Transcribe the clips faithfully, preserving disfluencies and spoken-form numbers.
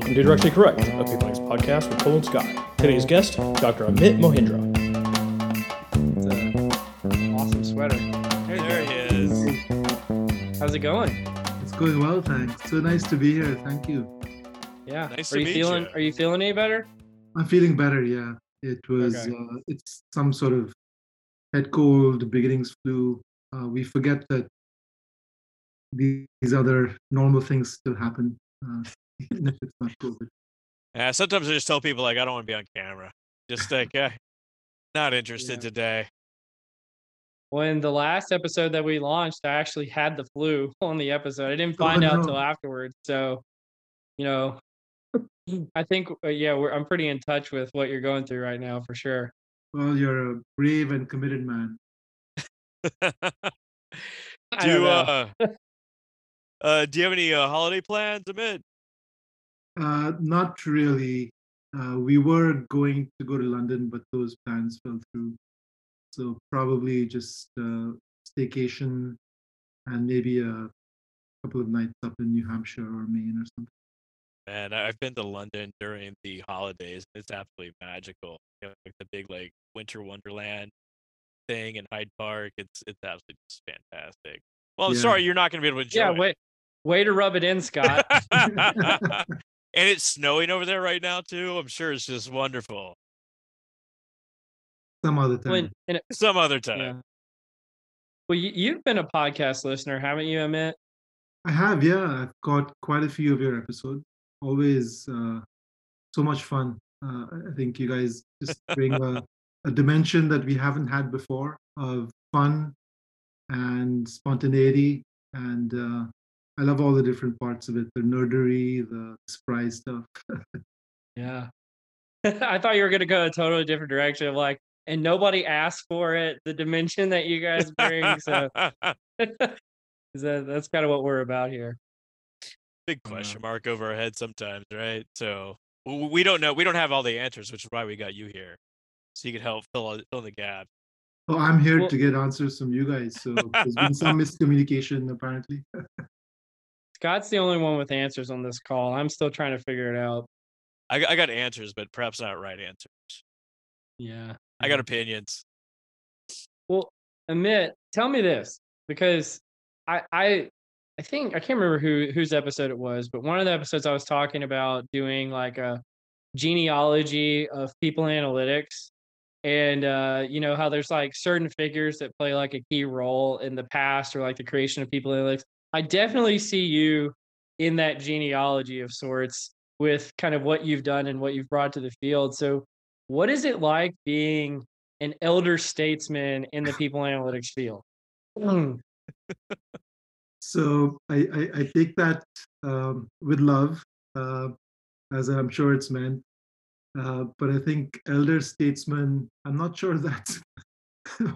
Welcome to Directionally Correct, a People Analytics podcast with Colin Scott. Today's guest, Doctor Amit Mohindra. It's an awesome sweater. There, there he is. How's it going? It's going well, thanks. So nice to be here. Thank you. Yeah. Nice to meet you. Are you feeling any better? I'm feeling better, yeah. It was, okay. uh, it's some sort of head cold, beginnings flu. Uh, we forget that these other normal things still happen. Uh, even if it's not COVID. Yeah, sometimes I just tell people, like, I don't want to be on camera. Just like, eh, not interested yeah. today. Well, in the last episode that we launched, I actually had the flu on the episode. I didn't find oh, out no. till afterwards. So, you know, I think, uh, yeah, we're, I'm pretty in touch with what you're going through right now, for sure. Well, you're a brave and committed man. I do, uh, uh, do you have any uh, holiday plans, Amit? Uh, not really. Uh, we were going to go to London, but those plans fell through. So probably just uh, staycation and maybe a couple of nights up in New Hampshire or Maine or something. Man, I've been to London during the holidays. It's absolutely magical. You know, like the big like winter wonderland thing in Hyde Park. It's it's absolutely just fantastic. Well, I'm yeah. sorry you're not going to be able to enjoy. Yeah, wait, way to rub it in, Scott. And it's snowing over there right now too. I'm sure it's just wonderful. Some other time. When, it, Some other time. Yeah. Well, you, you've been a podcast listener, haven't you, Amit? I have, yeah. I've got quite a few of your episodes. Always uh, so much fun. Uh, I think you guys just bring a, a dimension that we haven't had before of fun and spontaneity. And uh, I love all the different parts of it, the nerdery, the surprise stuff. Yeah. I thought you were going to go a totally different direction of like, and nobody asked for it, the dimension that you guys bring. So that's kind of what we're about here. Big question mark over our head sometimes, right? So we don't know. We don't have all the answers, which is why we got you here. So you can help fill, fill the gap. Well, I'm here well, to get answers from you guys. So there's been some miscommunication, apparently. Scott's the only one with answers on this call. I'm still trying to figure it out. I, I got answers, but perhaps not right answers. Yeah. I got opinions. Well, Amit, tell me this, because I I, I think, I can't remember who whose episode it was, but one of the episodes I was talking about doing like a genealogy of people analytics and, uh, you know, how there's like certain figures that play like a key role in the past or like the creation of people analytics. I definitely see you in that genealogy of sorts with kind of what you've done and what you've brought to the field. So what is it like being an elder statesman in the people analytics field? Mm. So I, I, I take that um, with love, uh, as I'm sure it's meant. Uh, but I think elder statesman, I'm not sure that's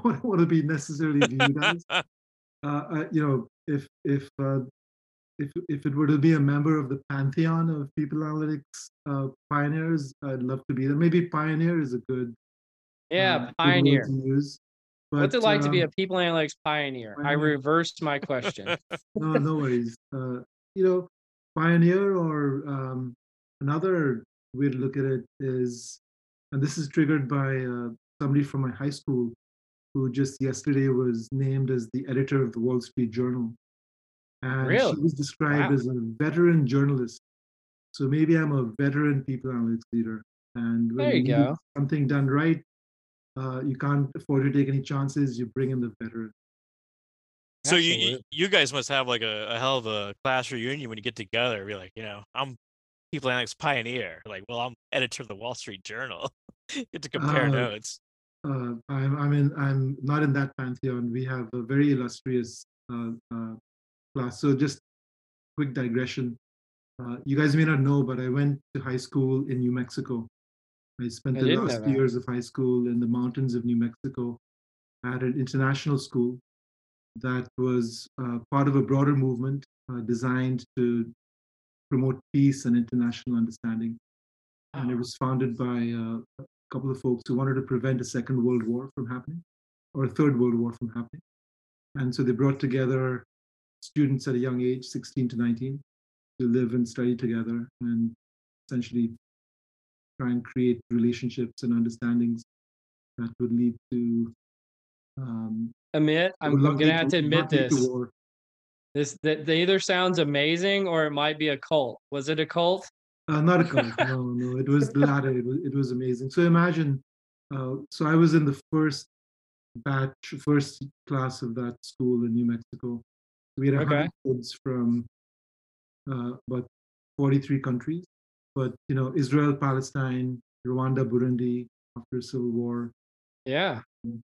what I want to be necessarily viewed as. Uh, I, you know, if if uh, if if it were to be a member of the pantheon of people analytics uh, pioneers, I'd love to be there. Maybe pioneer is a good yeah uh, pioneer. Good word to use. But, what's it like um, to be a people analytics pioneer? pioneer? I reversed my question. No, no worries. Uh, you know, pioneer or um, another way to look at it is, and this is triggered by uh, somebody from my high school who just yesterday was named as the editor of the Wall Street Journal. And really? She was described wow. as a veteran journalist. So maybe I'm a veteran people analytics leader. And when there you, you go. Something done right, Uh, you can't afford to take any chances. You bring in the veteran. So you you guys must have like a, a hell of a class reunion when you get together. Be like, you know, I'm people analytics pioneer. Like, well, I'm editor of the Wall Street Journal. Get to compare uh, notes. Uh, I'm I'm in I'm not in that pantheon. We have a very illustrious uh, uh, class. So just quick digression. Uh, you guys may not know, but I went to high school in New Mexico. I spent the last few years of high school in the mountains of New Mexico at an international school that was uh, part of a broader movement uh, designed to promote peace and international understanding. And it was founded by uh, a couple of folks who wanted to prevent a second world war from happening or a third world war from happening. And so they brought together students at a young age, sixteen to nineteen, to live and study together. And essentially try and create relationships and understandings that would lead to. Um, Amit, I'm, I'm going to have to admit this. This that either sounds amazing or it might be a cult. Was it a cult? Uh, not a cult. no, no, it was the latter. It was, it was amazing. So imagine. Uh, so I was in the first batch, first class of that school in New Mexico. We had one hundred okay. kids from uh, about forty-three countries, but you know, Israel, Palestine, Rwanda, Burundi after the Civil War. Yeah. Um,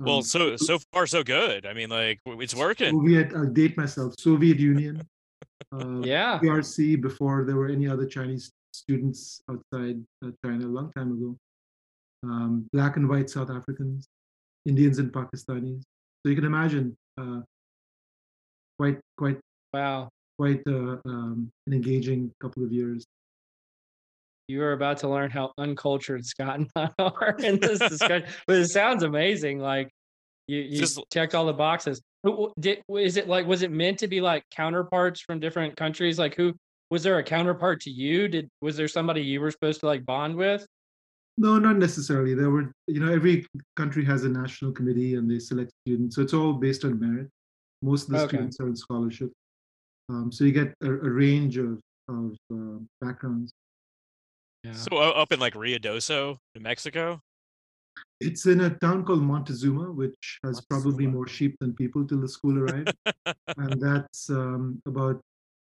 well, so so far so good. I mean, like it's working. Soviet, I'll date myself. Soviet Union. Uh, yeah. P R C before there were any other Chinese students outside China a long time ago. Um, black and white South Africans, Indians and Pakistanis. So you can imagine. Uh, Quite, quite, wow! Quite uh, um, an engaging couple of years. You are about to learn how uncultured Scott and I are in this discussion, but it sounds amazing. Like you, you Just, checked all the boxes. Who, did, is it like? Was it meant to be like counterparts from different countries? Like who was there a counterpart to you? Did was there somebody you were supposed to like bond with? No, not necessarily. There were, you know, every country has a national committee and they select students, so it's all based on merit. Most of the okay. students are in scholarship. Um, so you get a, a range of, of uh, backgrounds. Yeah. So uh, up in like Ruidoso, New Mexico? It's in a town called Montezuma, which has Montezuma. probably more sheep than people till the school arrived. And that's um, about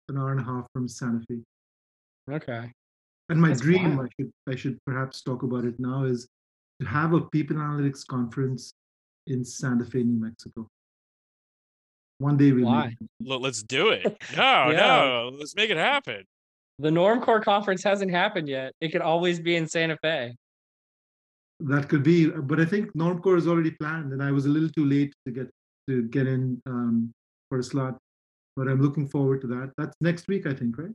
an hour and a half from Santa Fe. Okay. And my that's dream, wild. I should I should perhaps talk about it now, is to have a People Analytics conference in Santa Fe, New Mexico. One day we Why? Meet. Let's do it. No, yeah. no, let's make it happen. The Normcore conference hasn't happened yet. It could always be in Santa Fe. That could be, but I think Normcore is already planned, and I was a little too late to get to get in um, for a slot. But I'm looking forward to that. That's next week, I think, right?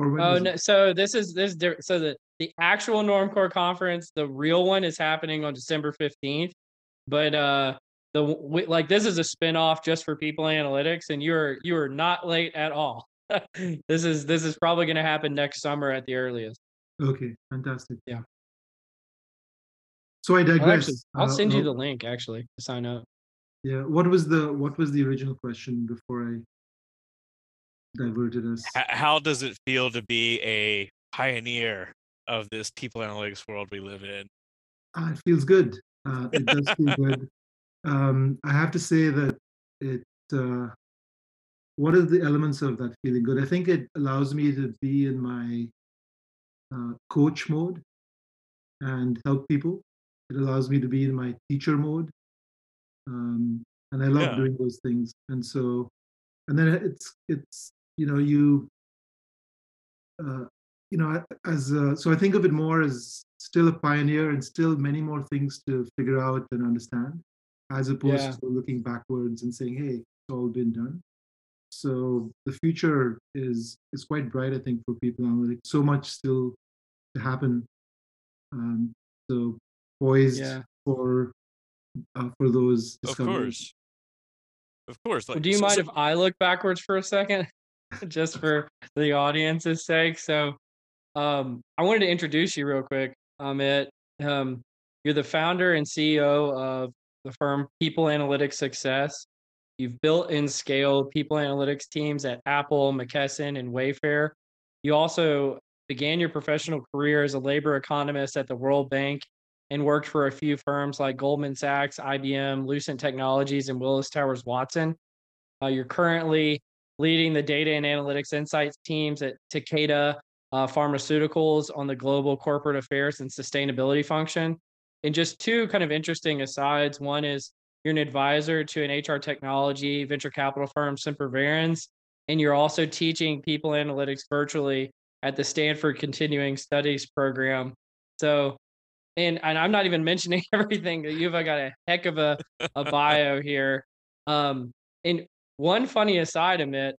Or when oh no! It? So this is this is so the the actual Normcore conference, the real one, is happening on December fifteenth, but. uh The like this is a spinoff just for People Analytics, and you're you are not late at all. this is this is probably going to happen next summer at the earliest. Okay, fantastic. Yeah. So I digress. I'll, actually, I'll uh, send you uh, the link actually to sign up. Yeah. What was the what was the original question before I diverted us? How does it feel to be a pioneer of this People Analytics world we live in? Ah, it feels good. Uh, it does feel good. Um, I have to say that it, uh, what are the elements of that feeling good? I think it allows me to be in my uh, coach mode and help people. It allows me to be in my teacher mode. Um, and I love yeah. doing those things. And so, and then it's, it's, you know, you, uh, you know, as, a, so I think of it more as still a pioneer and still many more things to figure out and understand. As opposed yeah. to looking backwards and saying, hey, it's all been done. So the future is is quite bright, I think, for People Analytics. So much still to happen. Um, so poised yeah. for uh, for those discoveries. Of course. Of course. Like, well, do you so, mind so- if I look backwards for a second? Just for the audience's sake. So um, I wanted to introduce you real quick, Amit. Um, you're the founder and C E O of the firm People Analytics Success. You've built and scaled people analytics teams at Apple, McKesson, and Wayfair. You also began your professional career as a labor economist at the World Bank and worked for a few firms like Goldman Sachs, I B M, Lucent Technologies, and Willis Towers Watson. Uh, you're currently leading the data and analytics insights teams at Takeda uh, Pharmaceuticals on the global corporate affairs and sustainability function. And just two kind of interesting asides. One is you're an advisor to an H R technology venture capital firm, Semper Verans, and you're also teaching people analytics virtually at the Stanford Continuing Studies Program. So, and, and I'm not even mentioning everything that you've got a heck of a, a bio here. Um, and one funny aside, Amit,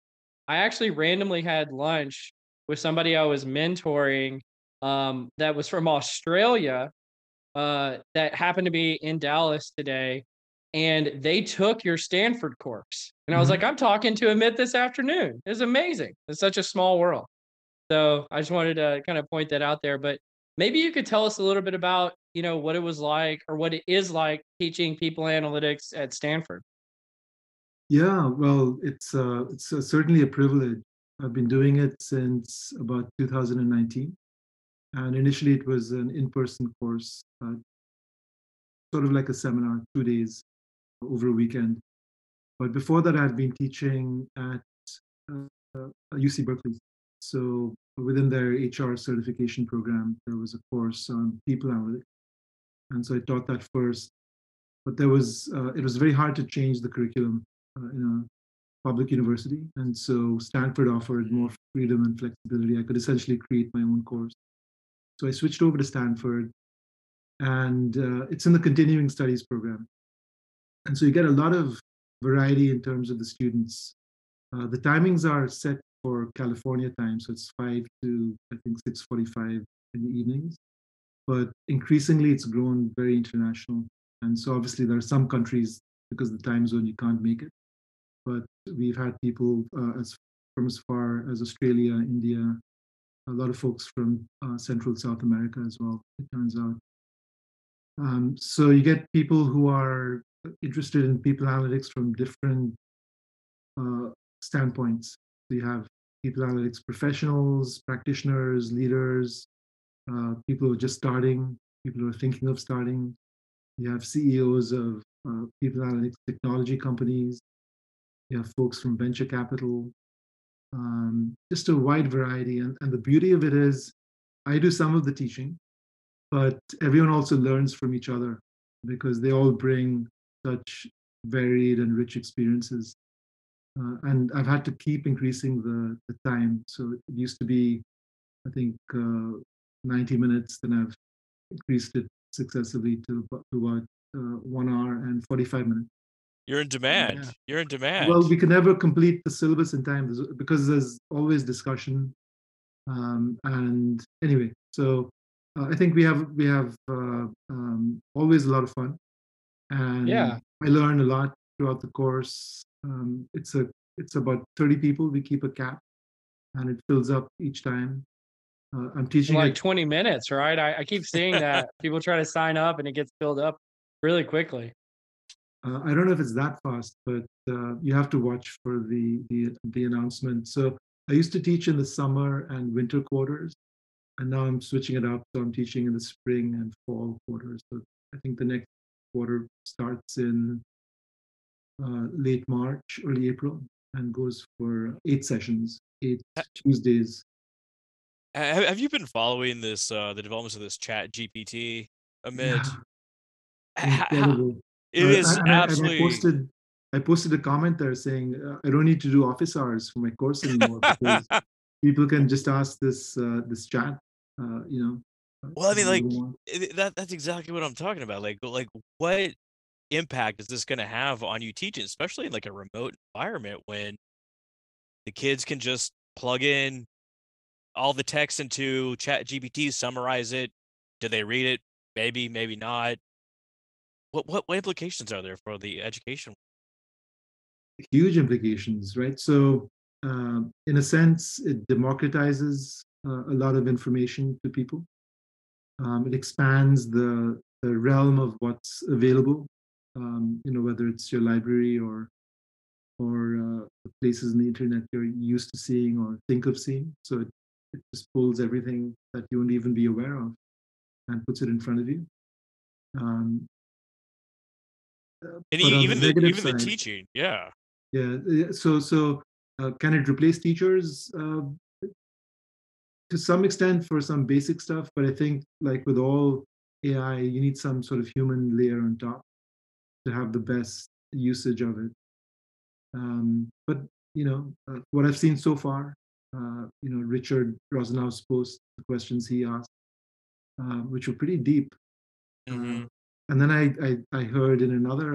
I actually randomly had lunch with somebody I was mentoring um, that was from Australia. Uh, that happened to be in Dallas today, and they took your Stanford course. And I was mm-hmm. like, I'm talking to Amit this afternoon. It's amazing. It's such a small world. So I just wanted to kind of point that out there, but maybe you could tell us a little bit about, you know, what it was like or what it is like teaching people analytics at Stanford. Yeah, well, it's uh, it's uh, certainly a privilege. I've been doing it since about two thousand nineteen. And initially it was an in-person course, uh, sort of like a seminar, two days over a weekend. But before that, I had been teaching at uh, U C Berkeley. So within their H R certification program, there was a course on people analytics. And so I taught that first. But there was uh, it was very hard to change the curriculum uh, in a public university. And so Stanford offered more freedom and flexibility. I could essentially create my own course. So I switched over to Stanford, and uh, it's in the continuing studies program. And so you get a lot of variety in terms of the students. Uh, the timings are set for California time, so it's five to, I think, six forty-five in the evenings. But increasingly, it's grown very international. And so obviously, there are some countries, because of the time zone, you can't make it. But we've had people uh, as from as far as Australia, India, a lot of folks from uh, Central South America as well, it turns out. Um, so you get people who are interested in people analytics from different uh, standpoints. So you have people analytics professionals, practitioners, leaders, uh, people who are just starting, people who are thinking of starting. You have C E Os of uh, people analytics technology companies. You have folks from venture capital. Um, just a wide variety. And, and the beauty of it is I do some of the teaching, but everyone also learns from each other because they all bring such varied and rich experiences. Uh, and I've had to keep increasing the, the time. So it used to be, I think, uh, ninety minutes, then I've increased it successively to, to about uh, one hour and forty-five minutes. You're in demand. Yeah. You're in demand. Well, we can never complete the syllabus in time because there's always discussion. Um, and anyway, so uh, I think we have we have uh, um, always a lot of fun. And yeah. I learn a lot throughout the course. Um, it's a it's about thirty people. We keep a cap, and it fills up each time. Uh, I'm teaching like twenty minutes, right? I, I keep seeing that people try to sign up, and it gets filled up really quickly. Uh, I don't know if it's that fast, but uh, you have to watch for the, the the announcement. So I used to teach in the summer and winter quarters, and now I'm switching it up. So I'm teaching in the spring and fall quarters. So I think the next quarter starts in uh, late March, early April, and goes for eight sessions, eight Tuesdays. Have you been following this uh, the developments of this Chat G P T, Amit? Yeah. It uh, is I, absolutely. I posted, I posted a comment there saying, uh, I don't need to do office hours for my course anymore because people can just ask this uh, this chat, uh, you know. Well, I mean, like, that that's exactly what I'm talking about. Like, like what impact is this going to have on you teaching, especially in like a remote environment when the kids can just plug in all the text into Chat G P T, summarize it. Do they read it? Maybe, maybe not. What, what what implications are there for the education? Huge implications, right? So uh, in a sense, it democratizes uh, a lot of information to people. Um, it expands the, the realm of what's available, um, you know, whether it's your library or, or uh, places in the internet you're used to seeing or think of seeing. So it, it just pulls everything that you wouldn't even be aware of and puts it in front of you. Um, And but even the, the even side, the teaching, yeah, yeah. So so uh, can it replace teachers uh, to some extent for some basic stuff? But I think like with all A I, you need some sort of human layer on top to have the best usage of it. Um, but you know uh, what I've seen so far, uh, you know Richard Rosenau's post, the questions he asked, uh, which were pretty deep. Mm-hmm. Uh, And then I, I, I heard in another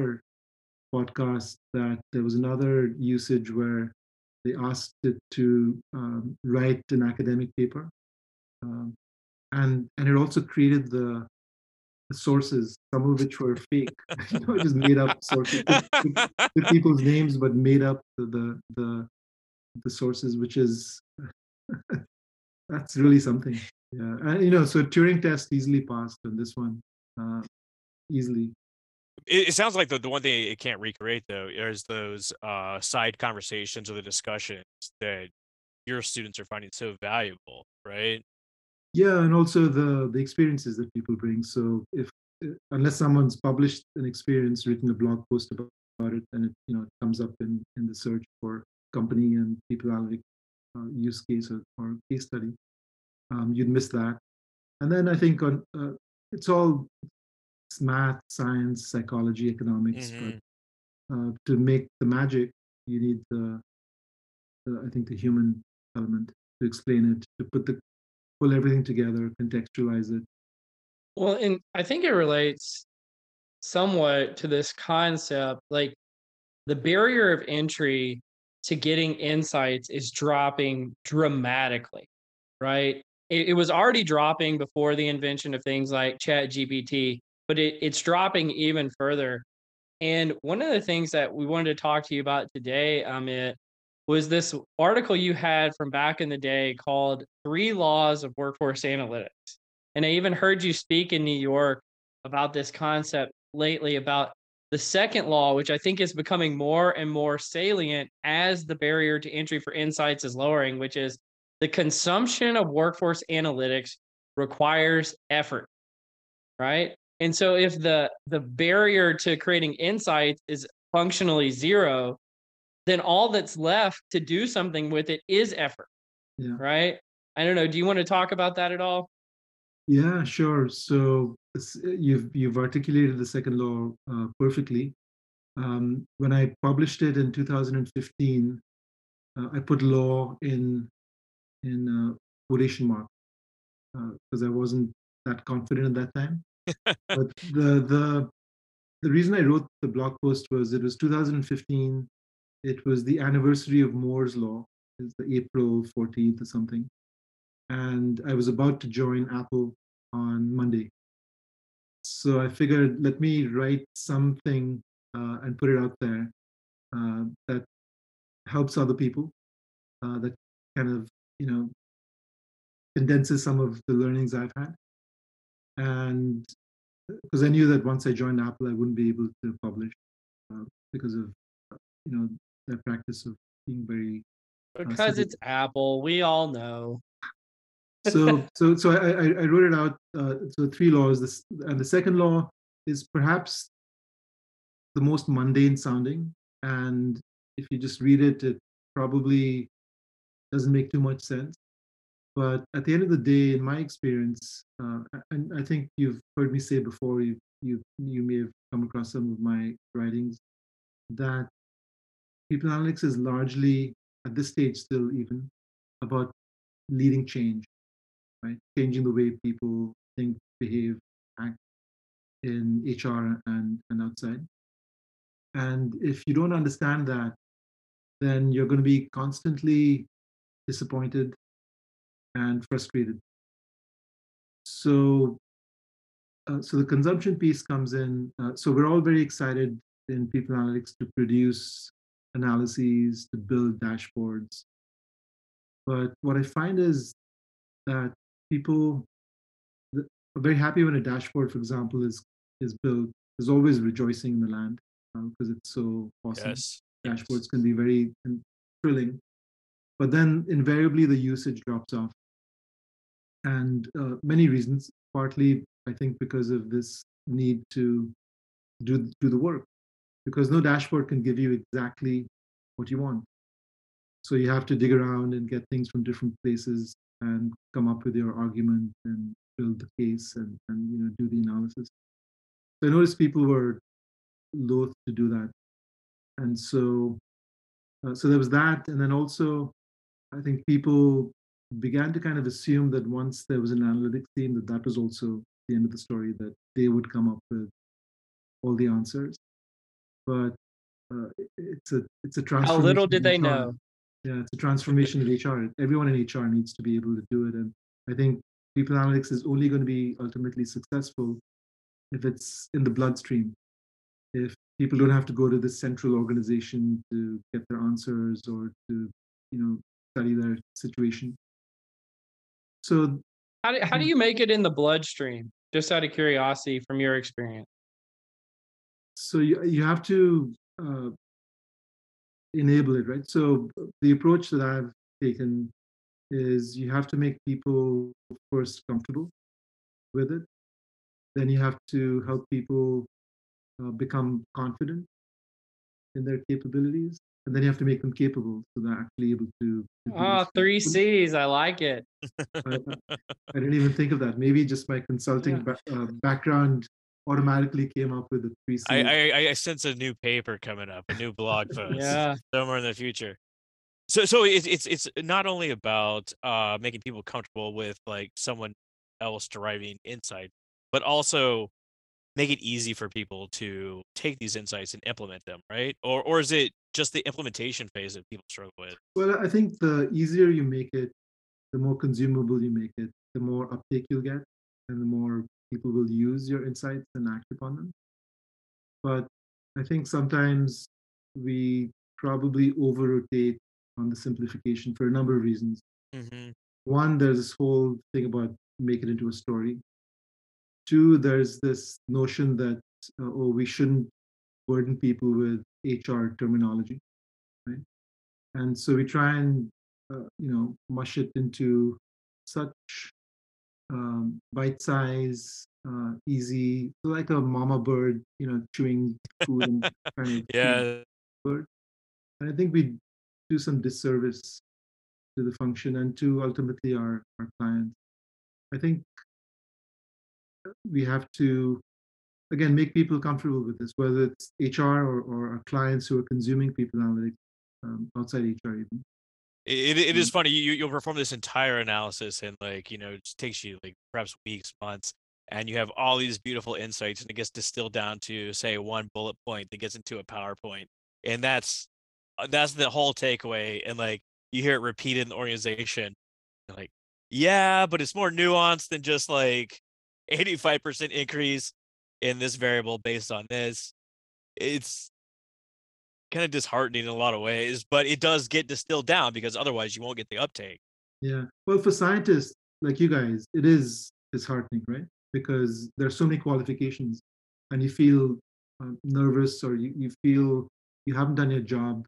podcast that there was another usage where they asked it to um, write an academic paper. Um, and, and it also created the, the sources, some of which were fake. You know, just made up sources with, with people's names, but made up the, the, the, the sources, which is That's really something. Yeah, and you know, so Turing test easily passed on this one, uh, easily. It, it sounds like the, the one thing it can't recreate though is those uh, side conversations or the discussions that your students are finding so valuable, right? Yeah, and also the the experiences that people bring. So if unless someone's published an experience, written a blog post about it, and it you know it comes up in in the search for company and people analytics uh, use case or, or case study, um, you'd miss that. And then I think on uh, it's all it's math, science, psychology, economics. Mm-hmm. But uh, to make the magic, you need the, the I think the human element to explain it, to put the pull everything together, contextualize it. Well, and I think it relates somewhat to this concept, like the barrier of entry to getting insights is dropping dramatically, right? It, it was already dropping before the invention of things like ChatGPT, but it, it's dropping even further. And one of the things that we wanted to talk to you about today, Amit, was this article you had from back in the day called Three Laws of Workforce Analytics. And I even heard you speak in New York about this concept lately about the second law, which I think is becoming more and more salient as the barrier to entry for insights is lowering, which is the consumption of workforce analytics requires effort, right? And so if the, the barrier to creating insights is functionally zero, then all that's left to do something with it is effort, yeah. Right? I don't know. Do you want to talk about that at all? Yeah, sure. So you've you've articulated the second law uh, perfectly. Um, when I published it in two thousand fifteen, uh, I put law in in uh, quotation mark because uh, I wasn't that confident at that time. But the the the reason I wrote the blog post was it was two thousand fifteen. It was the anniversary of Moore's Law. It's the April fourteenth or something. And I was about to join Apple on Monday. So I figured, let me write something uh, and put it out there uh, that helps other people, uh, that kind of, you know, condenses some of the learnings I've had. And because I knew that once I joined Apple, I wouldn't be able to publish uh, because of, you know, their practice of being very. Uh, because civic. It's Apple, we all know. So, so, so I, I wrote it out. Uh, so, three laws, this, and the second law is perhaps the most mundane sounding. And if you just read it, it probably doesn't make too much sense. But at the end of the day, in my experience, uh, and I think you've heard me say before, you you you may have come across some of my writings, that people analytics is largely, at this stage still even, about leading change, right? Changing the way people think, behave, act in H R and, and outside. And if you don't understand that, then you're going to be constantly disappointed and frustrated. So, uh, so the consumption piece comes in. Uh, so we're all very excited in people analytics to produce analyses, to build dashboards. But what I find is that people are very happy when a dashboard, for example, is is built. There's always rejoicing in the land because um, it's so awesome. Yes. Dashboards yes. can be very thrilling. But then invariably the usage drops off. And uh, many reasons, partly, I think, because of this need to do, do the work. Because no dashboard can give you exactly what you want. So you have to dig around and get things from different places and come up with your argument and build the case and, and you know do the analysis. So I noticed people were loath to do that. And so, uh, so there was that. And then also, I think people began to kind of assume that once there was an analytics team, that that was also the end of the story, that they would come up with all the answers. But uh, it's a it's a transformation. How little did they know? Yeah, it's a transformation of H R. Everyone in H R needs to be able to do it, and I think people analytics is only going to be ultimately successful if it's in the bloodstream. If people don't have to go to the central organization to get their answers or to you know study their situation. So how do, how do you make it in the bloodstream? Just out of curiosity, from your experience. So you, you have to uh, enable it, right? So the approach that I've taken is you have to make people first comfortable with it. Then you have to help people uh, become confident in their capabilities. And then you have to make them capable so they're actually able to. Oh, three C's. I like it. I, I didn't even think of that. Maybe just my consulting yeah. ba- uh, background automatically came up with the three C's. I, I, I sense a new paper coming up, a new blog post yeah. somewhere in the future. So, so it's it's it's not only about uh, making people comfortable with like someone else deriving insight, but also make it easy for people to take these insights and implement them, right? Or or is it just the implementation phase that people struggle with? Well, I think the easier you make it, the more consumable you make it, the more uptake you'll get, and the more people will use your insights and act upon them. But I think sometimes we probably over-rotate on the simplification for a number of reasons. Mm-hmm. One, there's this whole thing about make it into a story. Two, there's this notion that, uh, oh, we shouldn't burden people with H R terminology, right? And so we try and, uh, you know, mush it into such um, bite size, uh, easy, like a mama bird, you know, chewing food and kind of yeah. bird. And I think we do some disservice to the function and to ultimately our, our clients. I think we have to, again, make people comfortable with this, whether it's H R or, or our clients who are consuming people analytics um, outside H R even. It It is funny. You, you'll perform this entire analysis and like, you know, it takes you like perhaps weeks, months, and you have all these beautiful insights and it gets distilled down to say one bullet point that gets into a PowerPoint. And that's, that's the whole takeaway. And like, you hear it repeated in the organization. You're like, yeah, but it's more nuanced than just like, eighty-five percent increase in this variable based on this. It's kind of disheartening in a lot of ways, but it does get distilled down because otherwise you won't get the uptake. Yeah. Well, for scientists like you guys, it is disheartening, right? Because there are so many qualifications and you feel uh, nervous or you, you feel you haven't done your job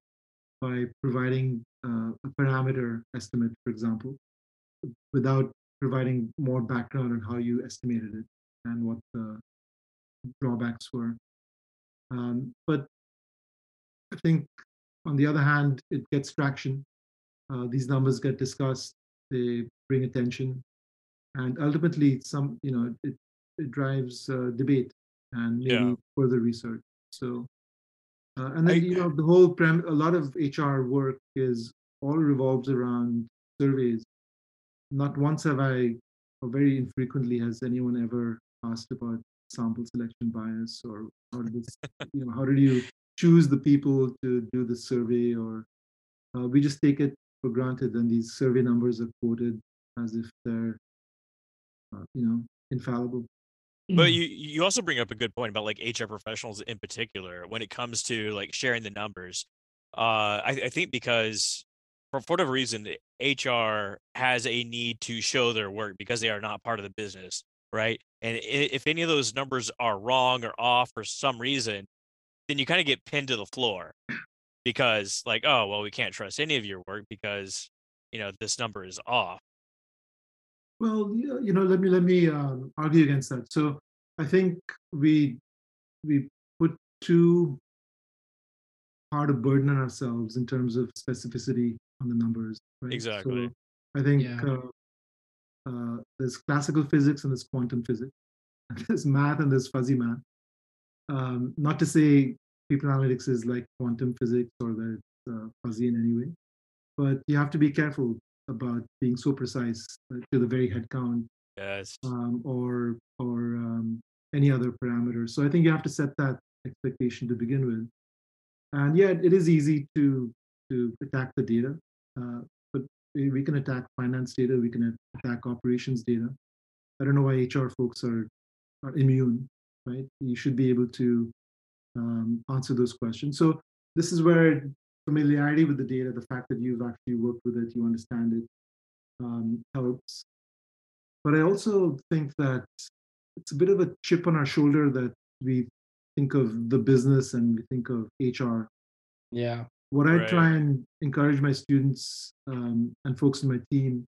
by providing uh, a parameter estimate, for example, without providing more background on how you estimated it and what the drawbacks were. Um, but I think, on the other hand, it gets traction. Uh, these numbers get discussed, they bring attention, and ultimately, some you know, it, it drives uh, debate and maybe yeah. further research. So, uh, and then I, you know, the whole prem- a lot of H R work is all revolves around surveys. Not once have I, or very infrequently, has anyone ever asked about sample selection bias or how did this, you know, how did you choose the people to do the survey? Or uh, we just take it for granted, and these survey numbers are quoted as if they're, uh, you know, infallible. But you you also bring up a good point about like H R professionals in particular when it comes to like sharing the numbers. Uh, I, I think because. For whatever reason, H R has a need to show their work because they are not part of the business, right? And if any of those numbers are wrong or off for some reason, then you kind of get pinned to the floor because like, oh, well, we can't trust any of your work because, you know, this number is off. Well, you know, let me let me um, argue against that. So I think we we put too hard a burden on ourselves in terms of specificity on the numbers, right? Exactly. So I think yeah. uh, uh, there's classical physics and there's quantum physics. There's math and there's fuzzy math. Um, not to say people analytics is like quantum physics or that it's uh, fuzzy in any way, but you have to be careful about being so precise uh, to the very head count yes. um, or, or um, any other parameter. So I think you have to set that expectation to begin with. And yeah, it is easy to to attack the data, uh, but we can attack finance data, we can attack operations data. I don't know why H R folks are, are immune, right? You should be able to um, answer those questions. So this is where familiarity with the data, the fact that you've actually worked with it, you understand it, um, helps. But I also think that it's a bit of a chip on our shoulder that we think of the business and we think of H R. Yeah. What I right. try and encourage my students um, and folks in my team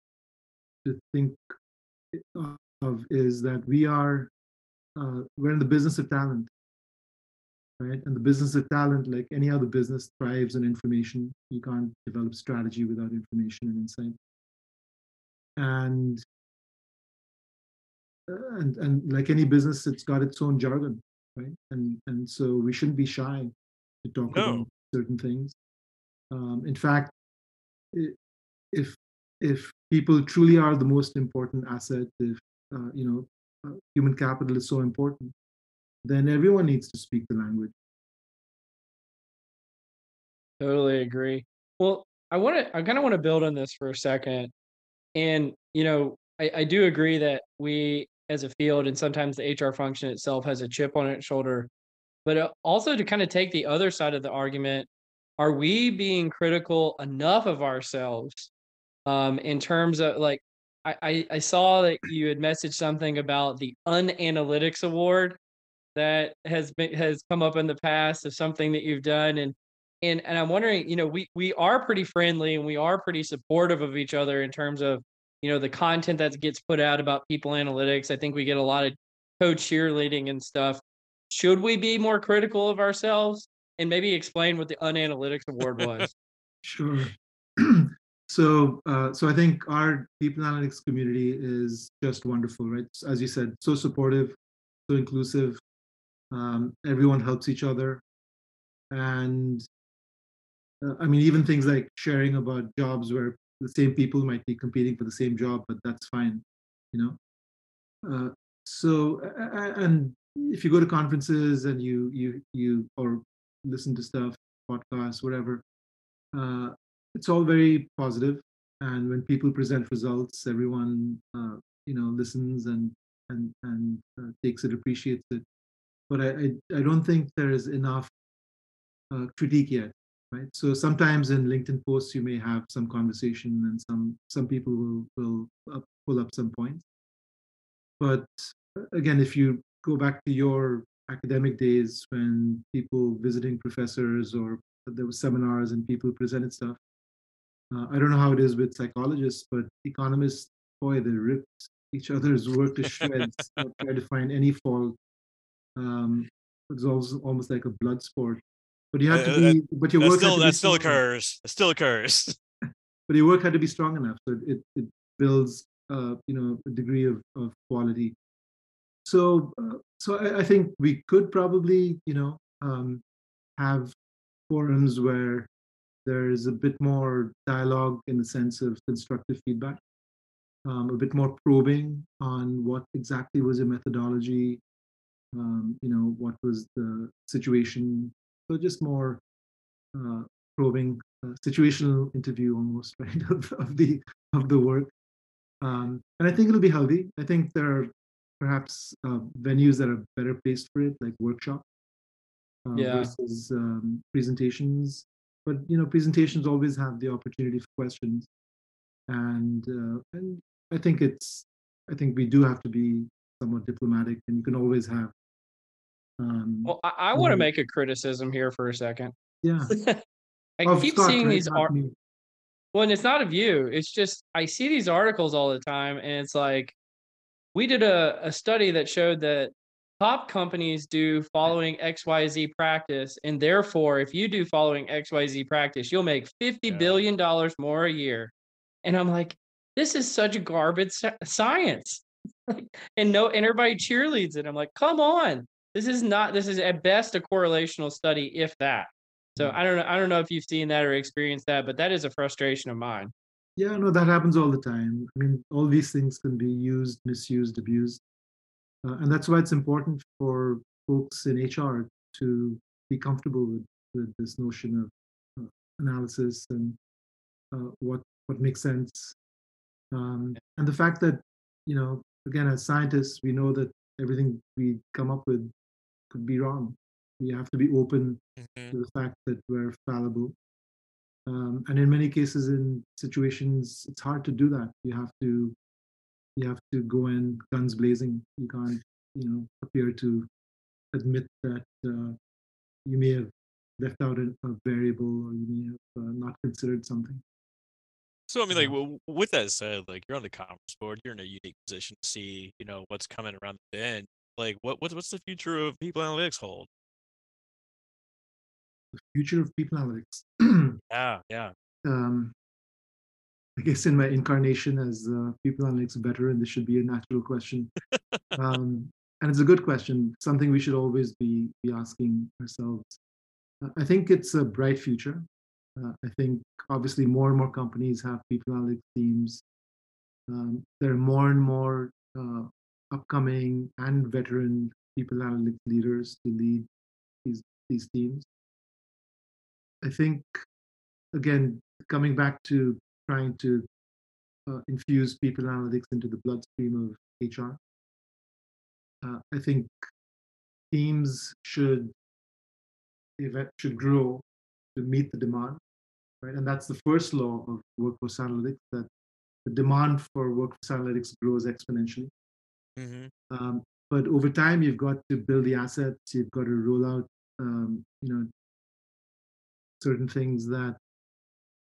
to think of is that we are uh, we're in the business of talent, right? And the business of talent, like any other business, thrives on information. You can't develop strategy without information and insight. And and and like any business, it's got its own jargon, right? And and so we shouldn't be shy to talk no. about certain things. Um, in fact, if if people truly are the most important asset, if uh, you know uh, human capital is so important, then everyone needs to speak the language. Totally agree. Well, I want to. I kind of want to build on this for a second, and you know, I, I do agree that we, as a field, and sometimes the H R function itself has a chip on its shoulder. But also to kind of take the other side of the argument, are we being critical enough of ourselves? Um, in terms of like, I, I saw that you had messaged something about the Unanalytics Award that has been has come up in the past of something that you've done, and and and I'm wondering, you know, we we are pretty friendly and we are pretty supportive of each other in terms of, you know, the content that gets put out about people analytics. I think we get a lot of co-cheerleading and stuff. Should we be more critical of ourselves? And maybe explain what the Unanalytics Award was. Sure. So, uh, so I think our people analytics community is just wonderful, right? As you said, so supportive, so inclusive. Um, everyone helps each other, and uh, I mean, even things like sharing about jobs where the same people might be competing for the same job, but that's fine, you know. Uh, so, and if you go to conferences and you you you or listen to stuff, podcasts, whatever. Uh, It's all very positive, and when people present results, everyone uh, you know listens and and and uh, takes it, appreciates it. But I I, I don't think there is enough uh, critique yet, right? So sometimes in LinkedIn posts you may have some conversation, and some some people will will up, pull up some points. But again, if you go back to your academic days when people visiting professors or there were seminars and people presented stuff. Uh, I don't know how it is with psychologists, but economists, boy, they ripped each other's work to shreds, try to find any fault. Um, it's almost, almost like a blood sport. But you have to be, uh, but your work still, that still occurs. It still occurs. But your work had to be strong enough, so it it builds, uh, you know, a degree of, of quality. So, uh, so I, I think we could probably, you know, um, have forums where there is a bit more dialogue in the sense of constructive feedback, um, a bit more probing on what exactly was your methodology, um, you know, what was the situation. So just more uh, probing, uh, situational interview almost, right, of, of the of the work. Um, and I think it'll be healthy. I think there are perhaps uh, venues that are better placed for it, like workshops uh, yeah. versus um, presentations. But you know, presentations always have the opportunity for questions, and uh, and I think it's I think we do have to be somewhat diplomatic, and you can always have. Um, well, I, I want to make a criticism here for a second. Yeah, I of keep Scott, seeing right? these articles. Well, and it's not of you. It's just I see these articles all the time, and it's like we did a, a study that showed that top companies do following X Y Z practice, and therefore, if you do following X Y Z practice, you'll make fifty billion dollars more a year. And I'm like, this is such garbage science, and no, and everybody cheerleads it. I'm like, come on, this is not. This is at best a correlational study, if that. So I don't know. I don't know if you've seen that or experienced that, but that is a frustration of mine. Yeah, no, that happens all the time. I mean, all these things can be used, misused, abused. Uh, and that's why it's important for folks in H R to be comfortable with, with this notion of uh, analysis and uh, what what makes sense, um, and the fact that you know again as scientists we know that everything we come up with could be wrong. We have to be open mm-hmm. to the fact that we're fallible, um, and in many cases in situations it's hard to do that. You have to you have to go in guns blazing. You can't, you know, appear to admit that uh, you may have left out a, a variable, or you may have uh, not considered something. So I mean, like, well, with that said, like, you're on the conference board, you're in a unique position to see, you know, what's coming around the bend. Like, what what's what's the future of people analytics hold? The future of people analytics. yeah, yeah. Um, I guess in my incarnation as a people analytics veteran, this should be a natural question, um, and it's a good question. Something we should always be be asking ourselves. I think it's a bright future. Uh, I think obviously more and more companies have people analytics teams. Um, there are more and more uh, upcoming and veteran people analytics leaders to lead these these teams. I think, again, coming back to trying to uh, infuse people analytics into the bloodstream of H R, uh, I think teams should should grow to meet the demand. Right, and that's the first law of workforce analytics, that the demand for workforce analytics grows exponentially. Mm-hmm. Um, but over time, you've got to build the assets. You've got to roll out, um, you know, certain things that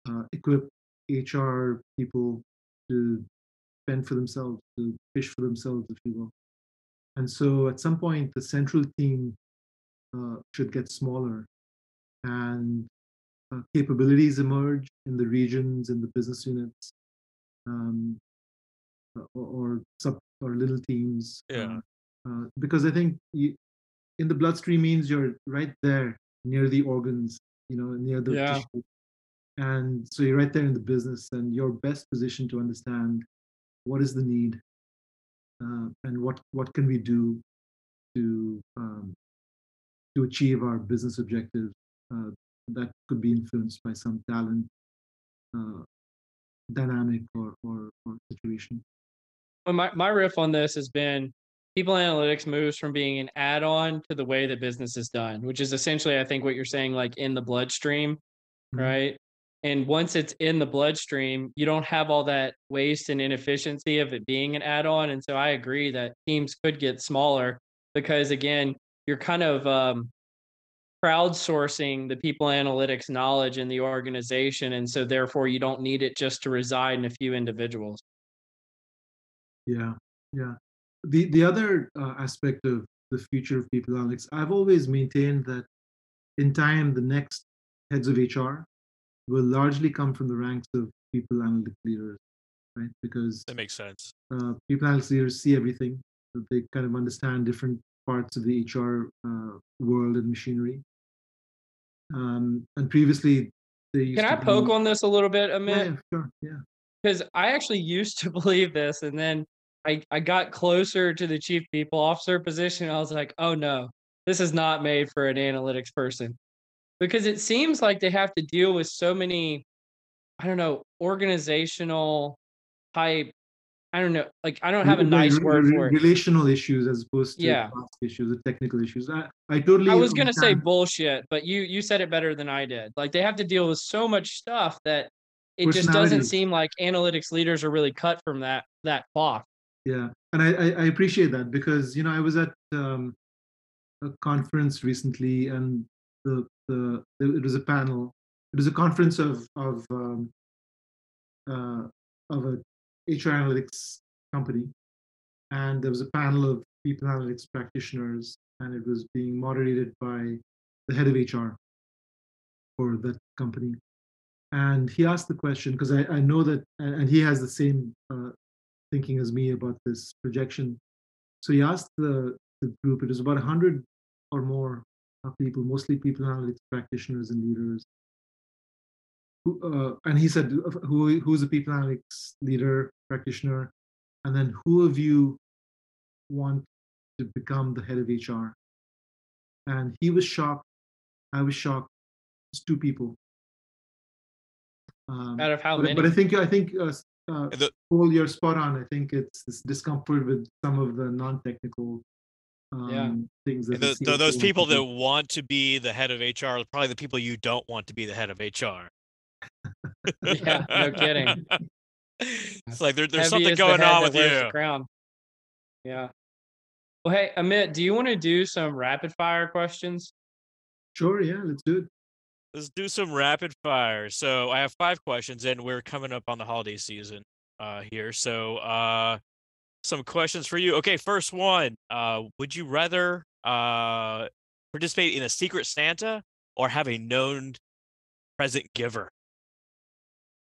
uh, equip H R people to fend for themselves, to fish for themselves, if you will. And so, at some point, the central team uh, should get smaller, and Uh, capabilities emerge in the regions, in the business units, um, or, or sub or little teams. Yeah. Uh, uh, because I think you, in the bloodstream means you're right there near the organs, you know, near the yeah. tissue, and so you're right there in the business, and you're best positioned to understand what is the need, uh, and what what can we do to um, to achieve our business objectives. Uh, that could be influenced by some talent uh, dynamic or, or, or situation. Well, my, my riff on this has been people analytics moves from being an add-on to the way that business is done, which is essentially, I think, what you're saying, like in the bloodstream, mm-hmm. right? And once it's in the bloodstream, you don't have all that waste and inefficiency of it being an add-on. And so I agree that teams could get smaller because, again, you're kind of... Um, crowdsourcing the people analytics knowledge in the organization. And so therefore you don't need it just to reside in a few individuals. Yeah, yeah. The the other uh, aspect of the future of people analytics, I've always maintained that in time, the next heads of H R will largely come from the ranks of people analytics leaders, right? Because that makes sense. Uh, people analytics leaders see everything. They kind of understand different parts of the H R uh, world and machinery. Um, and previously, they used Can I to poke be... on this a little bit, Amit? Yeah, sure, yeah. Because I actually used to believe this, and then I, I got closer to the chief people officer position, and I was like, oh no, this is not made for an analytics person. Because it seems like they have to deal with so many, I don't know, organizational type, I don't know, like I don't have a nice word for it. Relational issues as opposed to yeah. issues or technical issues. I, I totally I was going to say bullshit, but you you said it better than I did. Like they have to deal with so much stuff that it just doesn't seem like analytics leaders are really cut from that that box. Yeah, and I, I, I appreciate that because, you know, I was at um, a conference recently and the, the it was a panel. It was a conference of, of, um, uh, of a H R analytics company, and there was a panel of people analytics practitioners, and it was being moderated by the head of H R for that company. And he asked the question, because I, I know that, and he has the same uh, thinking as me about this projection. So he asked the, the group, it was about one hundred or more people, mostly people analytics practitioners and leaders. Uh, and he said, who, who's a people analytics leader, practitioner? And then who of you want to become the head of H R? And he was shocked. I was shocked. It's two people. Um, Out of how but, many? But I think, I think uh, uh, the- Cole, you're spot on. I think it's this discomfort with some of the non-technical Um, yeah. things that the, the, those people that want to be the head of H R are probably the people you don't want to be the head of H R. Yeah, no kidding. It's like there, there's something going on with you. Crown. Yeah. Well, hey, Amit, do you want to do some rapid fire questions? Sure. Yeah, let's do it. Let's do some rapid fire. So I have five questions, and we're coming up on the holiday season uh, here. So uh, some questions for you. Okay, first one. Uh, would you rather uh, participate in a Secret Santa or have a known present giver?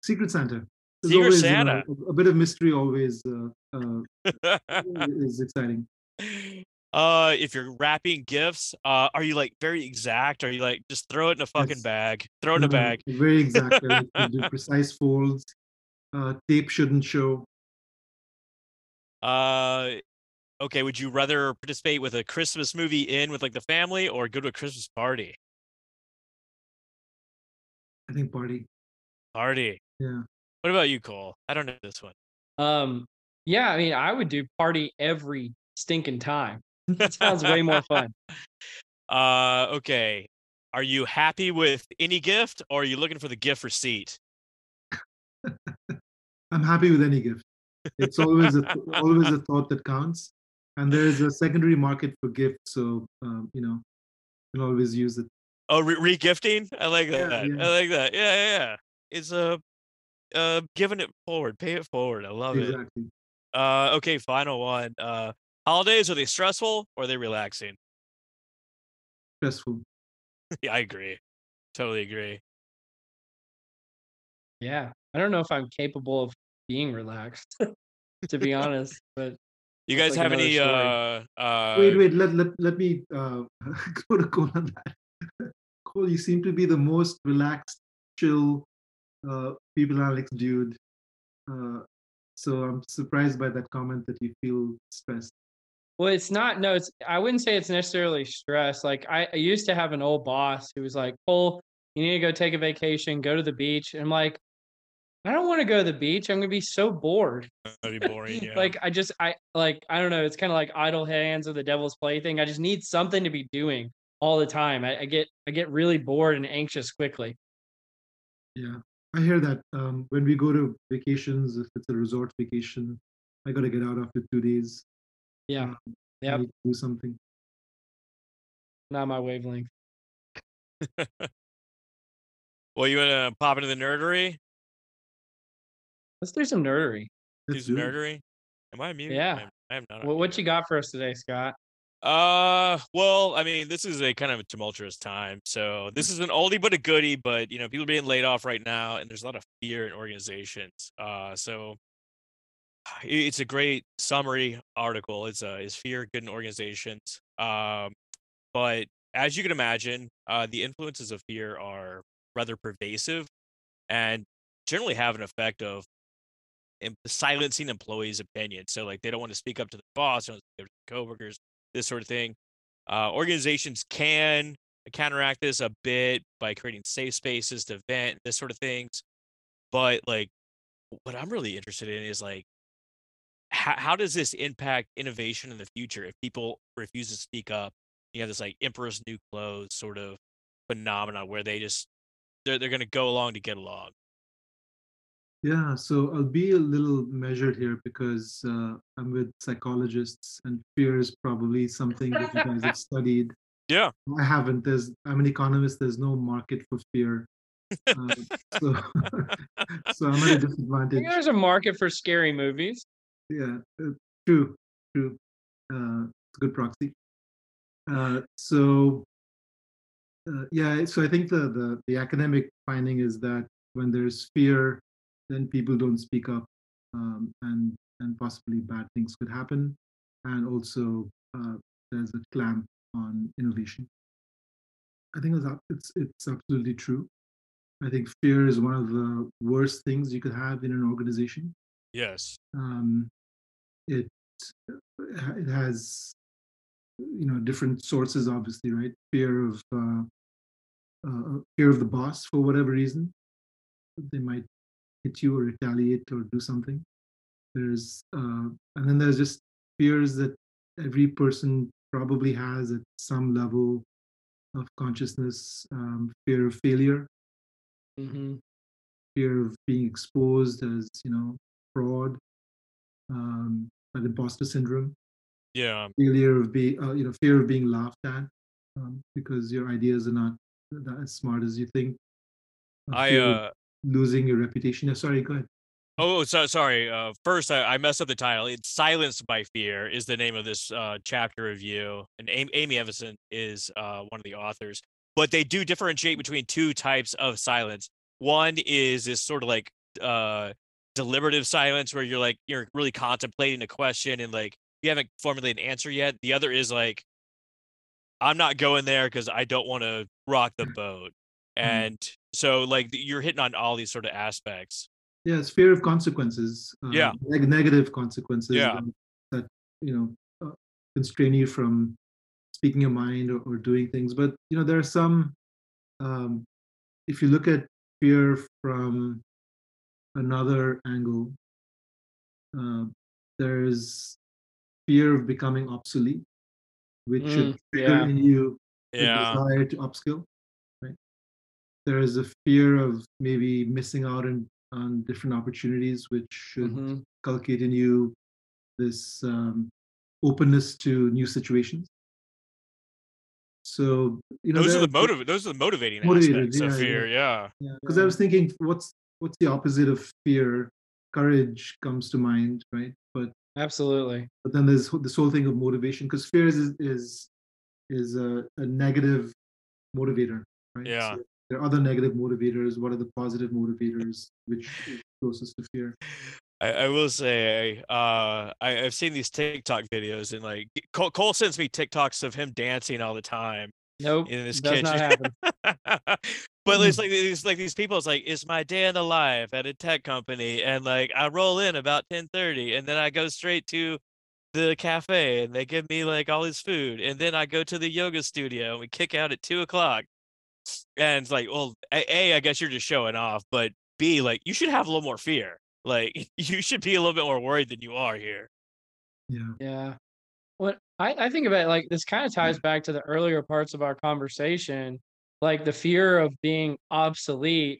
Secret Santa. There's Secret always, Santa. You know, a bit of mystery always uh, uh, is exciting. Uh, if you're wrapping gifts, uh, are you like very exact? Are you like just throw it in a fucking yes. bag? Throw it no, in a bag. Very exact. You do precise folds. Uh, tape shouldn't show. Uh, okay. Would you rather participate with a Christmas movie in with like the family or go to a Christmas party? I think party. Party. Yeah. What about you, Cole? I don't know this one. Um. Yeah. I mean, I would do party every stinking time. That sounds way more fun. Uh, okay. Are you happy with any gift or are you looking for the gift receipt? I'm happy with any gift. It's always a, always a thought that counts. And there is a secondary market for gifts. So, um, you know, you can always use it. Oh, re-gifting? I like that. Yeah, yeah. I like that. Yeah, yeah, yeah. It's uh, uh, giving it forward. Pay it forward. I love exactly. it. Exactly. Uh, okay, final one. Uh, holidays, are they stressful or are they relaxing? Stressful. Yeah, I agree. Totally agree. Yeah. I don't know if I'm capable of being relaxed, to be honest, but you guys like have any uh, uh wait, wait, let let, let me uh go to Cole on that. Cole, you seem to be the most relaxed, chill uh people Alex dude. Uh so I'm surprised by that comment that you feel stressed. Well, it's not, no, it's I wouldn't say it's necessarily stress. Like I, I used to have an old boss who was like, Cole, you need to go take a vacation, go to the beach. And I'm like, I don't want to go to the beach. I'm going to be so bored. That'd be boring, yeah. Like, I just, I like, I don't know. It's kind of like idle hands or the devil's play thing. I just need something to be doing all the time. I, I get, I get really bored and anxious quickly. Yeah, I hear that. Um, when we go to vacations, if it's a resort vacation, I got to get out after two days. Yeah. Yeah. Do something. Not my wavelength. Well, you want to pop into the nerdery? Let's do some nerdery. Let's do some nerdery. Am I muted? Yeah. I'm, I'm not. Well, what you got for us today, Scott? Uh, well, I mean, this is a kind of a tumultuous time. So this is an oldie but a goodie, but you know, people are being laid off right now, and there's a lot of fear in organizations. Uh, so it's a great summary article. It's uh, is fear good in organizations? Um, but as you can imagine, uh, the influences of fear are rather pervasive, and generally have an effect of silencing employees' opinion. So like they don't want to speak up to the boss, they don't speak up to the coworkers, this sort of thing. Uh, organizations can counteract this a bit by creating safe spaces to vent, this sort of things. But like, what I'm really interested in is like, how, how does this impact innovation in the future if people refuse to speak up? You have this like emperor's new clothes sort of phenomenon where they just, they're, they're going to go along to get along. Yeah, so I'll be a little measured here because uh, I'm with psychologists, and fear is probably something that you guys have studied. Yeah, I haven't. There's I'm an economist. There's no market for fear, uh, so so I'm at a disadvantage. There's a market for scary movies. Yeah, uh, true, true. Uh, it's a good proxy. Uh, so uh, yeah, so I think the the the academic finding is that when there's fear, then people don't speak up, um, and and possibly bad things could happen. And also, uh, there's a clamp on innovation. I think it's, it's it's absolutely true. I think fear is one of the worst things you could have in an organization. Yes. Um, it it has, you know, different sources, obviously, right? Fear of uh, uh, fear of the boss for whatever reason. They might hit you or retaliate or do something. There's uh, and then there's just fears that every person probably has at some level of consciousness. Um, fear of failure, mm-hmm. fear of being exposed as, you know, fraud, um, like imposter syndrome. Yeah. Failure of being, uh, you know, fear of being laughed at um, because your ideas are not that as smart as you think. Uh, I uh, losing your reputation. Oh, sorry, go ahead. Oh, so, sorry. Uh, first, I, I messed up the title. It's Silenced by Fear is the name of this uh, chapter of you. And Amy, Amy Everson is uh, one of the authors. But they do differentiate between two types of silence. One is this sort of like uh, deliberative silence where you're like, you're really contemplating a question and like, you haven't formulated an answer yet. The other is like, I'm not going there because I don't want to rock the boat. And mm. so like you're hitting on all these sort of aspects. Yeah, it's fear of consequences. Uh, yeah. Neg- negative consequences yeah. that, you know, uh, constrain you from speaking your mind or, or doing things. But, you know, there are some, um, if you look at fear from another angle, uh, there's fear of becoming obsolete, which mm, should trigger yeah. in you a yeah. desire to upskill. Right? There is a fear of maybe missing out on, on different opportunities, which should mm-hmm. cultivate in you this um, openness to new situations. So you know, those are the motiv- Those are the motivating aspects yeah, of fear. Yeah. Because yeah. yeah. yeah. I was thinking, what's what's the opposite of fear? Courage comes to mind, right? But Absolutely. But then there's this whole thing of motivation, because fear is is is a, a negative motivator, right? Yeah. So there are other negative motivators. What are the positive motivators, which is closest to fear? I, I will say, uh, I, I've seen these TikTok videos, and like Cole, Cole sends me TikToks of him dancing all the time. Nope, in his does kitchen. Not happen. But it's like these like these people. It's like it's my day in the life at a tech company, and like I roll in about ten thirty, and then I go straight to the cafe, and they give me like all this food, and then I go to the yoga studio, and we kick out at two o'clock. And it's like, well, a, I guess you're just showing off, but B, like you should have a little more fear. Like you should be a little bit more worried than you are here. Yeah. Yeah. What I, I think about it, like this kind of ties back to the earlier parts of our conversation, like the fear of being obsolete.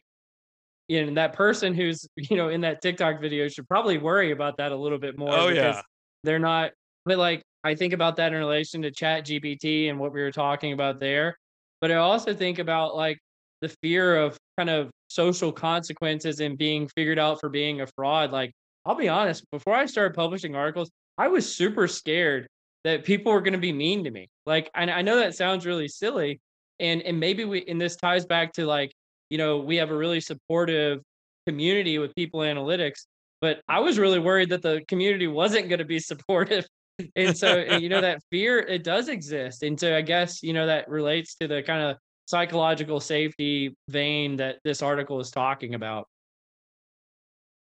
You know, that person who's, you know, in that TikTok video should probably worry about that a little bit more. Oh, because yeah. they're not, but like, I think about that in relation to ChatGPT and what we were talking about there. But I also think about like the fear of kind of social consequences and being figured out for being a fraud. Like, I'll be honest, before I started publishing articles, I was super scared that people were going to be mean to me. Like, and I know that sounds really silly. And and maybe we, and this ties back to like, you know, we have a really supportive community with People Analytics, but I was really worried that the community wasn't going to be supportive. And so, you know, that fear, it does exist. And so I guess, you know, that relates to the kind of psychological safety vein that this article is talking about.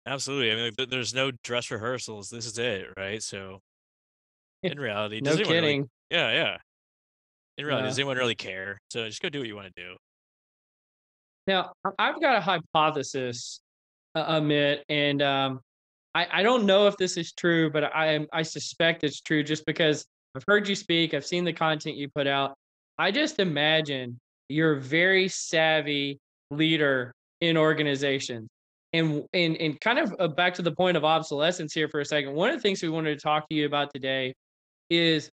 Absolutely. I mean, like, there's no dress rehearsals. This is it, right? So in reality, no does kidding. Really, yeah, yeah. In reality, yeah. does anyone really care? So just go do what you want to do. Now, I've got a hypothesis, uh, Amit, and um, I, I don't know if this is true, but I I suspect it's true just because I've heard you speak. I've seen the content you put out. I just imagine you're a very savvy leader in organizations. And, and, and kind of back to the point of obsolescence here for a second, one of the things we wanted to talk to you about today is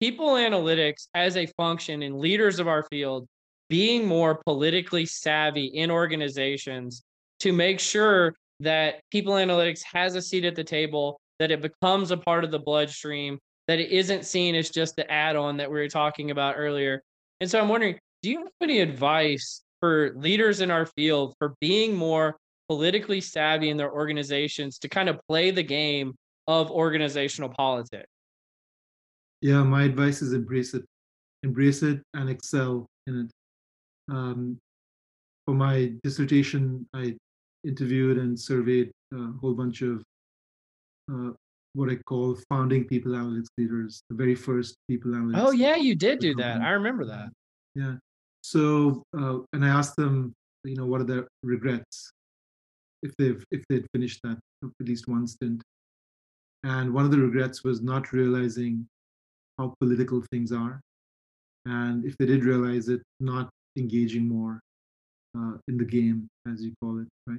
people analytics as a function and leaders of our field being more politically savvy in organizations to make sure that people analytics has a seat at the table, that it becomes a part of the bloodstream, that it isn't seen as just the add-on that we were talking about earlier. And so I'm wondering, do you have any advice for leaders in our field for being more politically savvy in their organizations to kind of play the game of organizational politics? Yeah, my advice is embrace it. Embrace it and excel in it. Um, for my dissertation, I interviewed and surveyed a whole bunch of uh, what I call founding people analytics leaders, the very first people analytics. Oh, yeah, you did do that. I remember that. Yeah. So, uh, and I asked them, you know, what are their regrets if they've if they'd finished that at least one stint. And one of the regrets was not realizing how political things are, and if they did realize it, not engaging more uh, in the game, as you call it, right?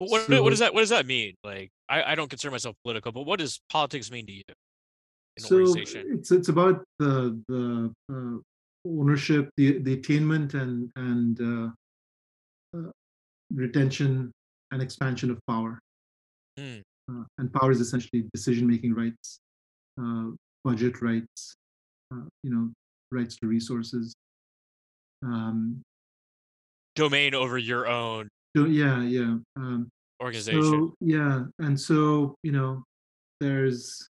But what, so, what does that what does that mean? Like, I, I don't consider myself political, but what does politics mean to you? In so organization? it's it's about the the uh, ownership, the the attainment and and uh, uh, retention and expansion of power. Mm. Uh, and power is essentially decision-making rights, uh, budget rights, uh, you know, rights to resources, um, domain over your own. So, yeah, yeah. Um, organization. So, yeah, and so you know, there's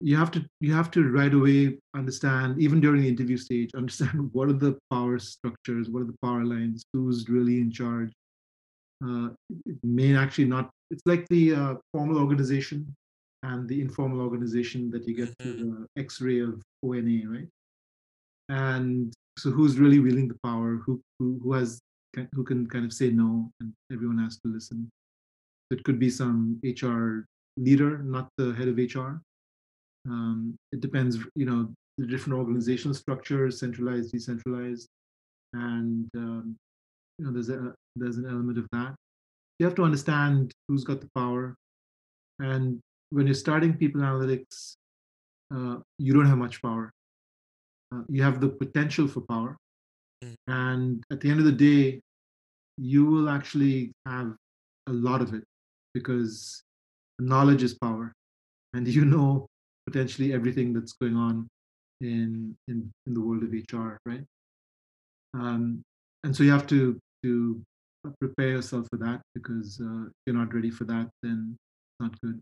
you have to you have to right away understand, even during the interview stage, understand what are the power structures, what are the power lines, who's really in charge. Uh, it may actually not. It's like the uh, formal organization and the informal organization that you get through the X-ray of O N A, right? And so, who's really wielding the power? Who who who has can, who can kind of say no, and everyone has to listen. It could be some H R leader, not the head of H R. Um, it depends, you know, the different organizational structures, centralized, decentralized, and um, you know, there's a there's an element of that. You have to understand who's got the power. And when you're starting people analytics, uh, you don't have much power. Uh, you have the potential for power. And at the end of the day, you will actually have a lot of it because knowledge is power. And you know potentially everything that's going on in in, in the world of H R, right? Um, and so you have to to prepare yourself for that, because uh, if you're not ready for that, then it's not good.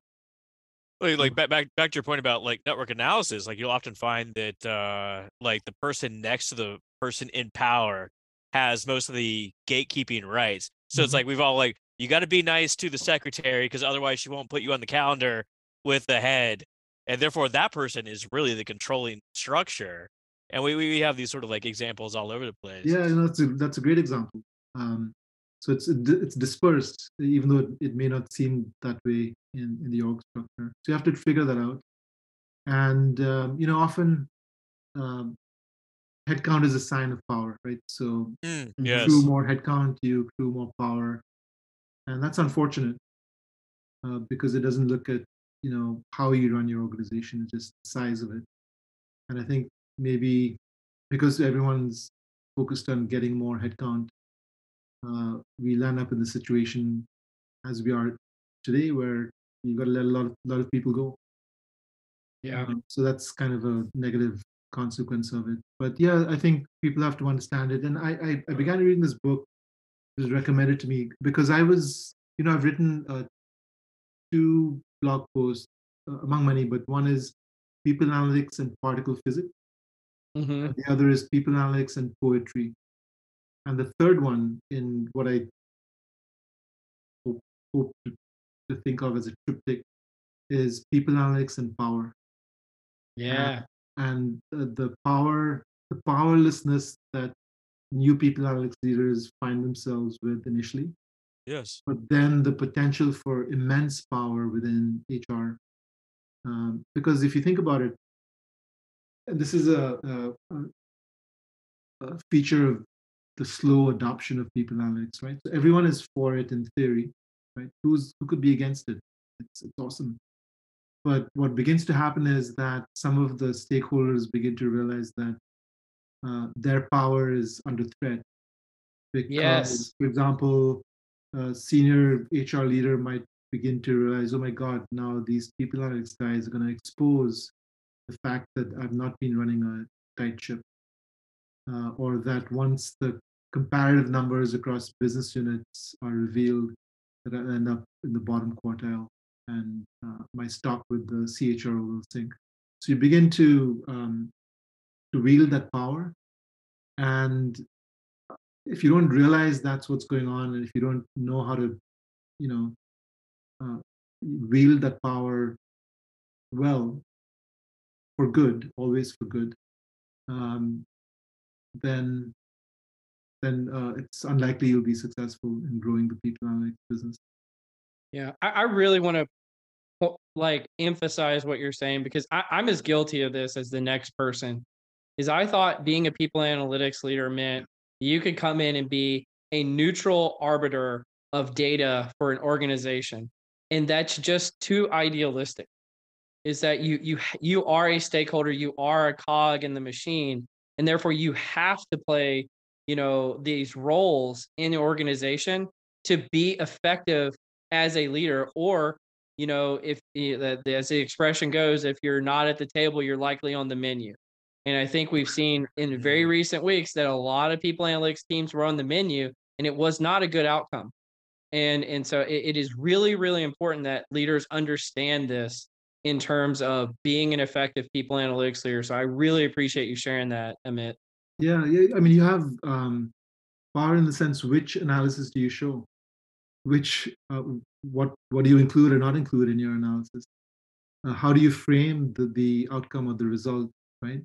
Like, like back, back back to your point about like network analysis, like you'll often find that uh, like the person next to the person in power has most of the gatekeeping rights. So mm-hmm. It's like we've all like, you got to be nice to the secretary because otherwise she won't put you on the calendar with the head. And therefore that person is really the controlling structure. And we we have these sort of like examples all over the place. Yeah, you know, that's, a, that's a great example. Um, So it's it's dispersed, even though it may not seem that way in, in the org structure. So you have to figure that out. And, um, you know, often um, headcount is a sign of power, right? So mm, yes. You accrue more headcount, you accrue more power. And that's unfortunate uh, because it doesn't look at, you know, how you run your organization, it's just the size of it. And I think maybe because everyone's focused on getting more headcount, Uh, we land up in the situation as we are today, where you've got to let a lot of, lot of people go. Yeah. Um, so that's kind of a negative consequence of it. But yeah, I think people have to understand it. And I, I, I began reading this book. It was recommended to me because I was, you know, I've written uh, two blog posts uh, among many, but one is People Analytics and Particle Physics. Mm-hmm. And the other is People Analytics and Poetry. And the third one, in what I hope, hope to think of as a triptych, is People Analytics and Power. Yeah. Uh, and uh, the power, the powerlessness that new people analytics leaders find themselves with initially. Yes. But then the potential for immense power within H R. Um, because if you think about it, and this is a, a, a feature of the slow adoption of people analytics, right? So everyone is for it in theory, right? Who's who could be against it? It's it's awesome. But what begins to happen is that some of the stakeholders begin to realize that uh, their power is under threat. Because, yes. For example, a senior H R leader might begin to realize, oh my God, now these people analytics guys are going to expose the fact that I've not been running a tight ship. Uh, or that once the comparative numbers across business units are revealed, that I end up in the bottom quartile and uh, my stock with the C H R O will sink. So you begin to um, to wield that power. And if you don't realize that's what's going on, and if you don't know how to, you know, uh, wield that power well, for good, always for good, um, then then uh, it's unlikely you'll be successful in growing the people analytics business. Yeah, I, I really want to like emphasize what you're saying, because I, I'm as guilty of this as the next person. Is I thought being a people analytics leader meant you could come in and be a neutral arbiter of data for an organization. And that's just too idealistic, is that you, you, you are a stakeholder, you are a cog in the machine, and therefore you have to play, you know, these roles in the organization to be effective as a leader. Or, you know, if, as the expression goes, if you're not at the table, you're likely on the menu. And I think we've seen in very recent weeks that a lot of people analytics teams were on the menu, and it was not a good outcome. And, and so it, it is really, really important that leaders understand this in terms of being an effective people analytics leader. So I really appreciate you sharing that, Amit. Yeah, yeah. I mean, you have um, power in the sense, which analysis do you show? Which, uh, what, what do you include or not include in your analysis? Uh, how do you frame the, the outcome or the result, right?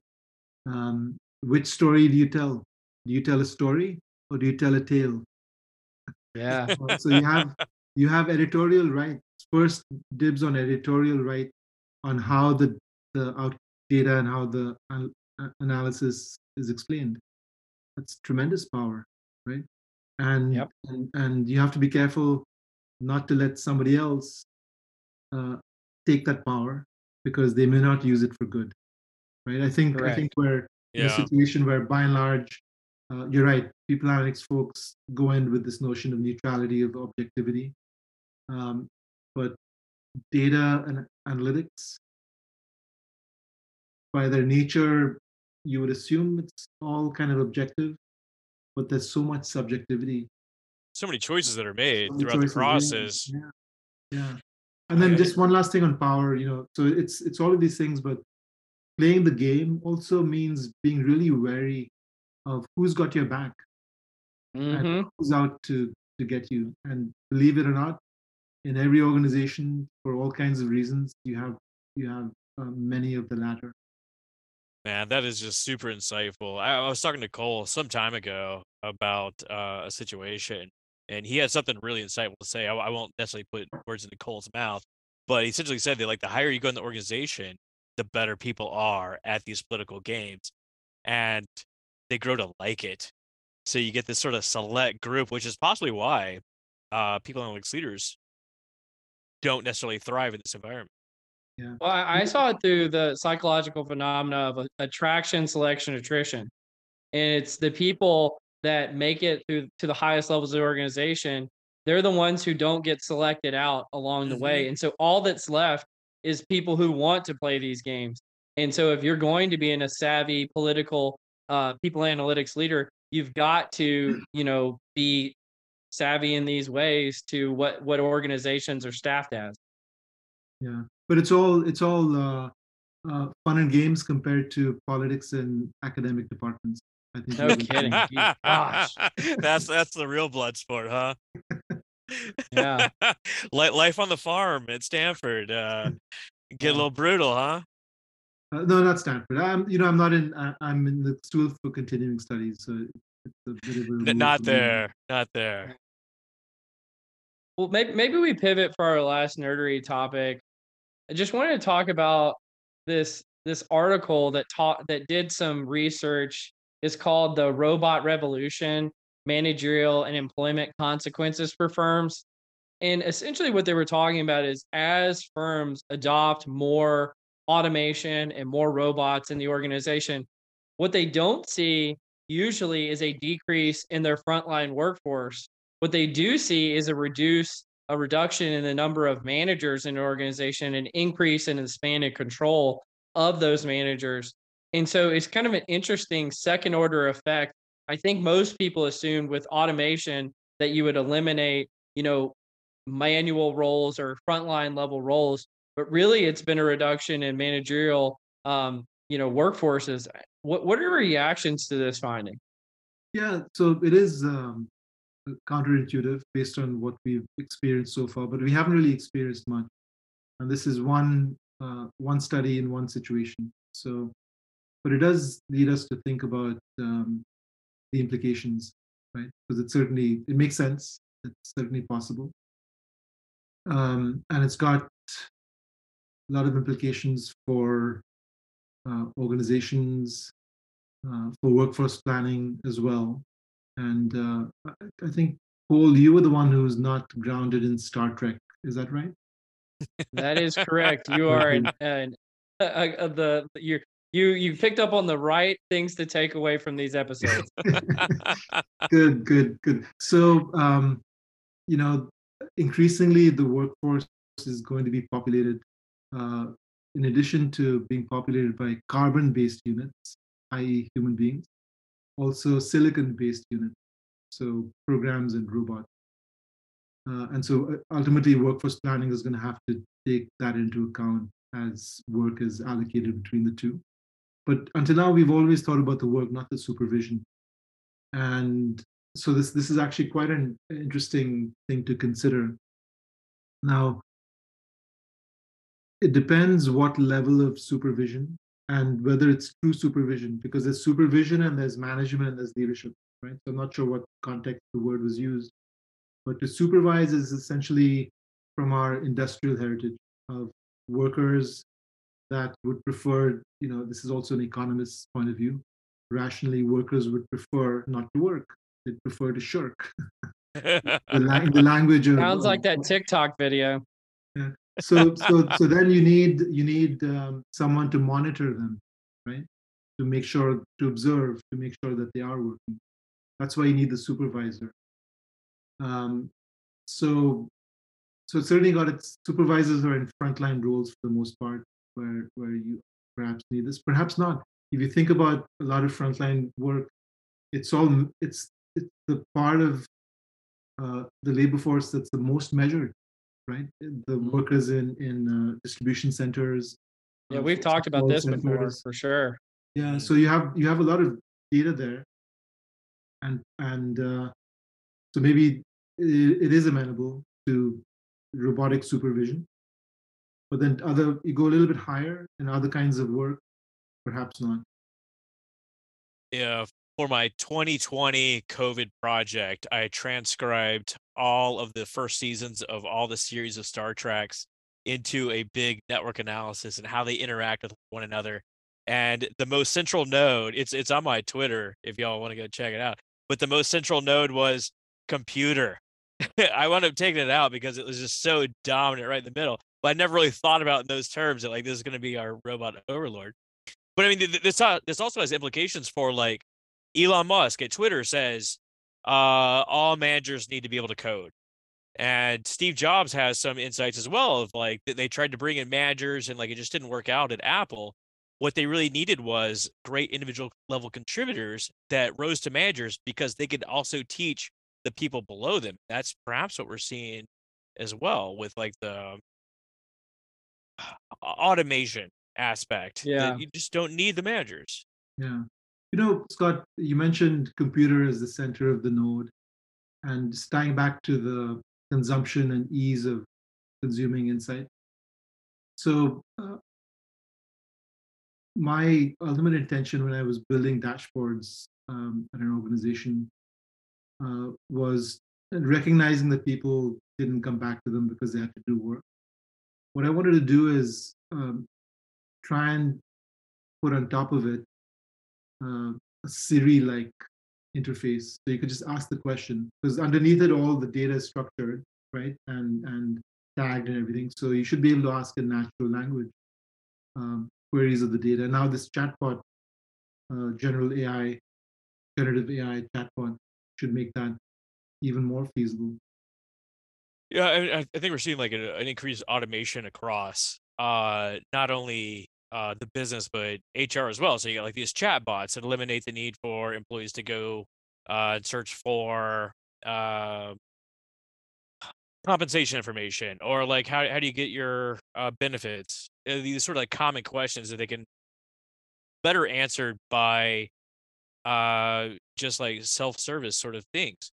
Um, which story do you tell? Do you tell a story or do you tell a tale? Yeah. So you have, you have editorial rights, first dibs on editorial right on how the, the out data and how the uh, analysis is explained. That's tremendous power, right? And, yep. and and you have to be careful not to let somebody else uh, take that power, because they may not use it for good, right? I think Correct. I think we're yeah. in a situation where, by and large, uh, you're right. People analytics folks go in with this notion of neutrality, of objectivity, um, but data and analytics, by their nature, you would assume it's all kind of objective. But there's so much subjectivity, so many choices that are made throughout the process. Yeah, yeah. And then just one last thing on power, you know. So it's it's all of these things, but playing the game also means being really wary of who's got your back, mm-hmm. and who's out to to get you. And believe it or not, in every organization, for all kinds of reasons, you have you have uh, many of the latter. Man, that is just super insightful. I, I was talking to Cole some time ago about uh, a situation, and he had something really insightful to say. I, I won't necessarily put words into Cole's mouth, but he essentially said that, like, the higher you go in the organization, the better people are at these political games, and they grow to like it. So you get this sort of select group, which is possibly why uh, people analytics leaders don't necessarily thrive in this environment. Yeah. Well, I, I saw it through the psychological phenomena of attraction, selection, attrition. And it's the people that make it through to the highest levels of the organization, they're the ones who don't get selected out along mm-hmm. the way. And so all that's left is people who want to play these games. And so if you're going to be in a savvy political uh, people analytics leader, you've got to, you know, be savvy in these ways to what, what organizations are staffed as. Yeah. But it's all it's all uh, uh, fun and games compared to politics and academic departments. I think. No kidding. Gosh. That's that's the real blood sport, huh? Yeah. Life on the farm at Stanford. Uh, get yeah. a little brutal, huh? Uh, no, not Stanford. I'm you know I'm not in I, I'm in the School for Continuing Studies, so it's a bit of a not there, not there. Well, maybe maybe we pivot for our last nerdery topic. I just wanted to talk about this this article that taught that did some research. It's called "The Robot Revolution: Managerial and Employment Consequences for Firms." And essentially, what they were talking about is, as firms adopt more automation and more robots in the organization, what they don't see usually is a decrease in their frontline workforce. What they do see is a reduced a reduction in the number of managers in an organization, an increase in the span and control of those managers. And so it's kind of an interesting second order effect. I think most people assumed with automation that you would eliminate, you know, manual roles or frontline level roles, but really it's been a reduction in managerial, um, you know, workforces. What, what are your reactions to this finding? Yeah, so it is, um... counterintuitive based on what we've experienced so far, but we haven't really experienced much. And this is one uh, one study in one situation. So, but it does lead us to think about um, the implications, right? Because it certainly it makes sense. It's certainly possible, um, and it's got a lot of implications for uh, organizations, uh, for workforce planning as well. And uh, I think Paul, you were the one who's not grounded in Star Trek. Is that right? That is correct. You are an, an uh, uh, the you you you picked up on the right things to take away from these episodes. Good, good, good. So, um, you know, increasingly the workforce is going to be populated, uh, in addition to being populated by carbon-based units, that is, human beings, also silicon-based units, so programs and robots. Uh, and so ultimately, workforce planning is going to have to take that into account as work is allocated between the two. But until now, we've always thought about the work, not the supervision. And so this, this is actually quite an interesting thing to consider. Now, it depends what level of supervision and whether it's true supervision, because there's supervision and there's management and there's leadership, right? So I'm not sure what context the word was used. But to supervise is essentially from our industrial heritage of workers that would prefer, you know, this is also an economist's point of view, rationally workers would prefer not to work. They'd prefer to shirk. the, la- the language of- Sounds like that TikTok video. Yeah. So, so, so then you need you need um, someone to monitor them, right? To make sure, to observe, to make sure that they are working. That's why you need the supervisor. Um, so, so certainly got its supervisors are in frontline roles for the most part, where where you perhaps need this, perhaps not. If you think about a lot of frontline work, it's all it's it's the part of uh, the labor force that's the most measured. Right, the workers in in uh, distribution centers. Yeah, we've talked about this before, for sure. Yeah, so you have you have a lot of data there, and and uh, so maybe it, it is amenable to robotic supervision. But then other you go a little bit higher in other kinds of work, perhaps not. Yeah, for my twenty twenty COVID project, I transcribed all of the first seasons of all the series of Star Treks into a big network analysis and how they interact with one another. And the most central node, it's it's on my Twitter if y'all want to go check it out, but the most central node was computer. I wound up taking it out because it was just so dominant right in the middle, but I never really thought about in those terms that like, this is going to be our robot overlord. But I mean, th- this, uh, this also has implications for like Elon Musk at Twitter says, Uh, all managers need to be able to code. And Steve Jobs has some insights as well of like they tried to bring in managers and like it just didn't work out at Apple. What they really needed was great individual level contributors that rose to managers because they could also teach the people below them. That's perhaps what we're seeing as well with like the automation aspect. Yeah, you just don't need the managers. Yeah. You know, Scott, you mentioned computer as the center of the node, and just tying back to the consumption and ease of consuming insight. So uh, my ultimate intention when I was building dashboards um, at an organization uh, was recognizing that people didn't come back to them because they had to do work. What I wanted to do is um, try and put on top of it Uh, a Siri-like interface, so you could just ask the question because underneath it, all the data is structured, right, and and tagged and everything. So you should be able to ask in natural language um, queries of the data. Now this chatbot, uh, general A I, generative A I chatbot, should make that even more feasible. Yeah, I, I think we're seeing like a, an increased automation across uh, not only. Uh, the business, but H R as well. So you got like these chat bots that eliminate the need for employees to go uh, and search for uh, compensation information or like how how do you get your uh, benefits? These sort of like common questions that they can better answered by uh, just like self-service sort of things.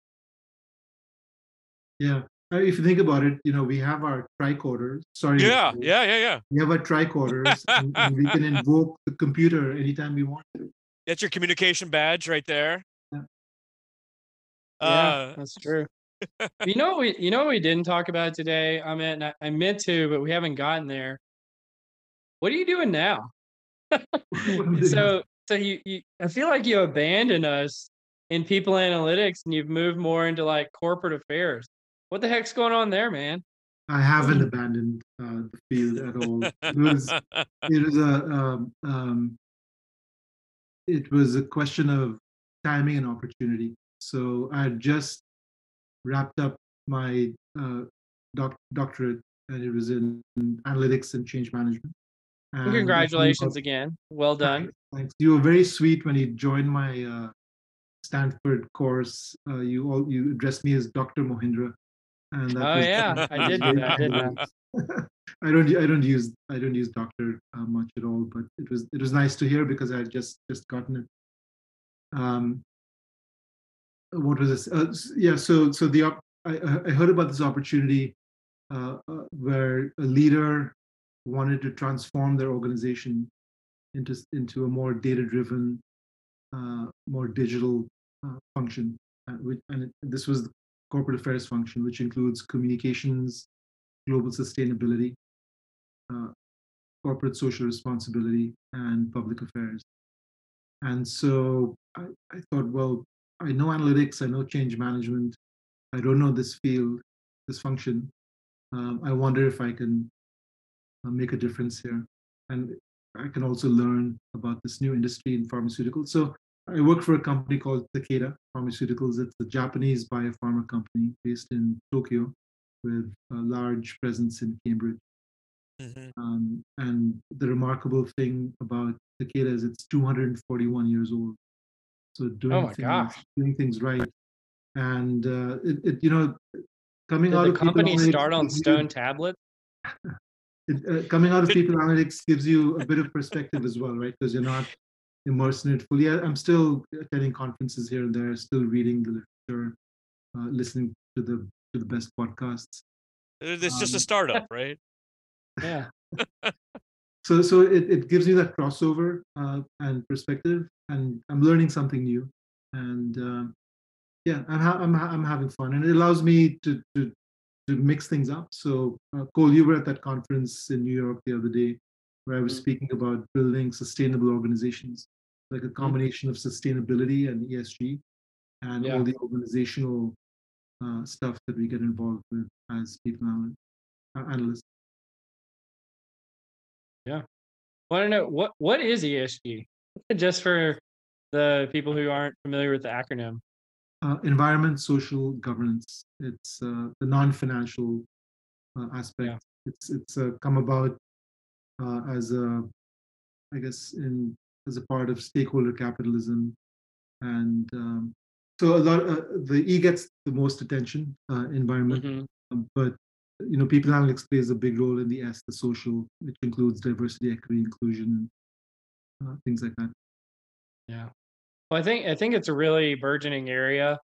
Yeah. If you think about it, you know, we have our tricorders. Sorry. Yeah, yeah, yeah, yeah. We have our tricorders, and, and we can invoke the computer anytime we want to. That's your communication badge right there. Yeah, uh, yeah that's true. you know, we you know we didn't talk about today. I mean, I, I meant to, but we haven't gotten there. What are you doing now? so, so you, you, I feel like you abandoned us in people analytics and you've moved more into like corporate affairs. What the heck's going on there, man? I haven't abandoned uh, the field at all. It was, it was a um, um, it was a question of timing and opportunity. So I just wrapped up my uh, doc doctorate, and it was in analytics and change management. And congratulations again! Well done. Thanks. You were very sweet when you joined my uh, Stanford course. Uh, you all you addressed me as Doctor Mohindra. And that oh was, yeah, I did. That, I did that. I don't. I don't use. I don't use doctor uh, much at all. But it was. It was nice to hear because I had just just gotten it. Um. What was this? Uh, yeah. So so the op I I heard about this opportunity, uh, uh, where a leader wanted to transform their organization into into a more data driven, uh, more digital uh, function. Uh, which, and it, this was the corporate affairs function, which includes communications, global sustainability, uh, corporate social responsibility, and public affairs. And so I, I thought, well, I know analytics, I know change management, I don't know this field, this function. Um, I wonder if I can uh, make a difference here. And I can also learn about this new industry in pharmaceuticals. So I work for a company called Takeda Pharmaceuticals. It's a Japanese biopharma company based in Tokyo with a large presence in Cambridge. Mm-hmm. Um, and the remarkable thing about Takeda is it's two hundred forty-one years old. So doing, oh my things, gosh. doing things right. And, uh, it, it, you know, coming Did out the of company start on stone tablets? it, uh, coming out of people analytics gives you a bit of perspective as well, right? Because you're not immersed in it fully. I'm still attending conferences here and there, still reading the literature, uh, listening to the to the best podcasts. It's um, just a startup, right? Yeah. so so it, it gives you that crossover uh, and perspective, and I'm learning something new, and uh, yeah, I'm ha I'm ha I'm having fun, and it allows me to to to mix things up. So uh, Cole, you were at that conference in New York the other day, where I was speaking about building sustainable organizations, like a combination of sustainability and E S G and yeah. all the organizational uh, stuff that we get involved with as people analysts. Yeah. Well, I don't know, what, what is E S G? Just for the people who aren't familiar with the acronym. Uh, environment, social, governance. It's uh, the non-financial uh, aspect. Yeah. It's, it's uh, come about Uh, as a, I guess, in as a part of stakeholder capitalism, and um, so a lot uh, the E gets the most attention, uh, environment, mm-hmm. but you know, people analytics plays a big role in the S, the social, which includes diversity, equity, inclusion, and uh, things like that. Yeah, well, I think I think it's a really burgeoning area,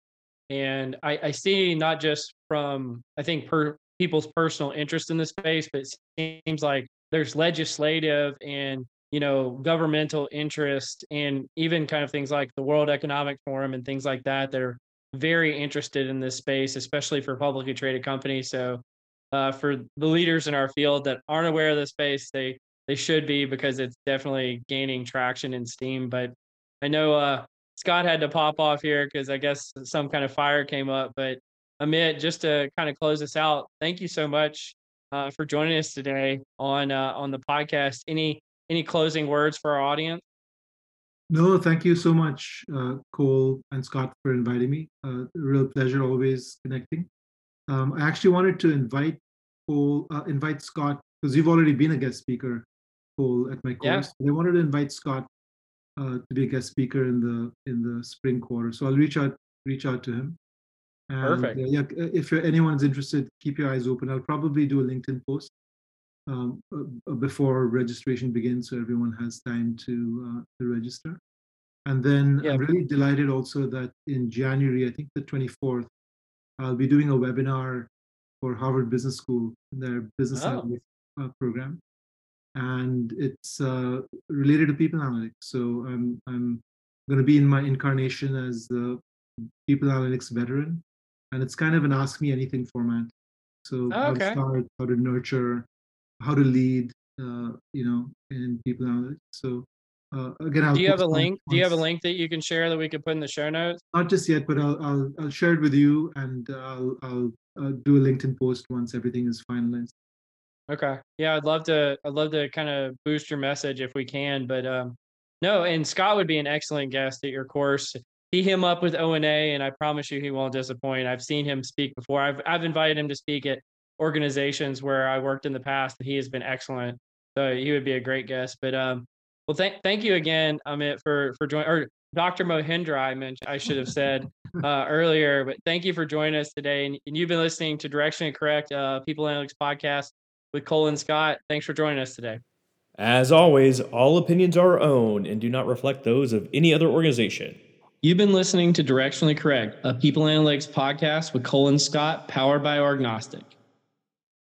and I, I see not just from I think per people's personal interest in this space, but it seems like there's legislative and, you know, governmental interest, and even kind of things like the World Economic Forum and things like that. They're very interested in this space, especially for publicly traded companies. So uh, for the leaders in our field that aren't aware of the space, they they should be, because it's definitely gaining traction and steam. But I know uh, Scott had to pop off here because I guess some kind of fire came up. But Amit, just to kind of close this out, thank you so much Uh, for joining us today on uh, on the podcast. Any any closing words for our audience? No, thank you so much, uh, Cole and Scott, for inviting me. Uh, real pleasure always connecting. Um, I actually wanted to invite Cole, uh, invite Scott, because you've already been a guest speaker, Cole, at my course. Yeah. I wanted to invite Scott uh, to be a guest speaker in the in the spring quarter. So I'll reach out reach out to him. And, Perfect. Uh, yeah, if you're, anyone's interested, keep your eyes open. I'll probably do a LinkedIn post um, uh, before registration begins, so everyone has time to, uh, to register. And then yeah. I'm really delighted also that in January, I think the twenty-fourth, I'll be doing a webinar for Harvard Business School, their business oh. analytics uh, program, and it's uh, related to people analytics. So I'm I'm going to be in my incarnation as the people analytics veteran. And it's kind of an ask me anything format. So oh, okay. how to start, how to nurture, how to lead, uh, you know, in people analytics. So uh, again, I'll do you have a link? Do you have a link that you can share that we could put in the show notes? Not just yet, but I'll I'll, I'll share it with you, and I'll I'll uh, do a LinkedIn post once everything is finalized. Okay. Yeah, I'd love to. I'd love to kind of boost your message if we can. But um, no, and Scott would be an excellent guest at your course. He him up with O and A, and I promise you, he won't disappoint. I've seen him speak before. I've I've invited him to speak at organizations where I worked in the past, and he has been excellent. So he would be a great guest. But um, well, thank thank you again, Amit, for for joining, or Doctor Mohindra, I mentioned, I should have said uh, earlier. But thank you for joining us today. And, and you've been listening to Directionally Correct, uh, People Analytics Podcast with Colin Scott. Thanks for joining us today. As always, all opinions are our own and do not reflect those of any other organization. You've been listening to Directionally Correct, a People Analytics Podcast with Colin Scott, powered by Orgnostic.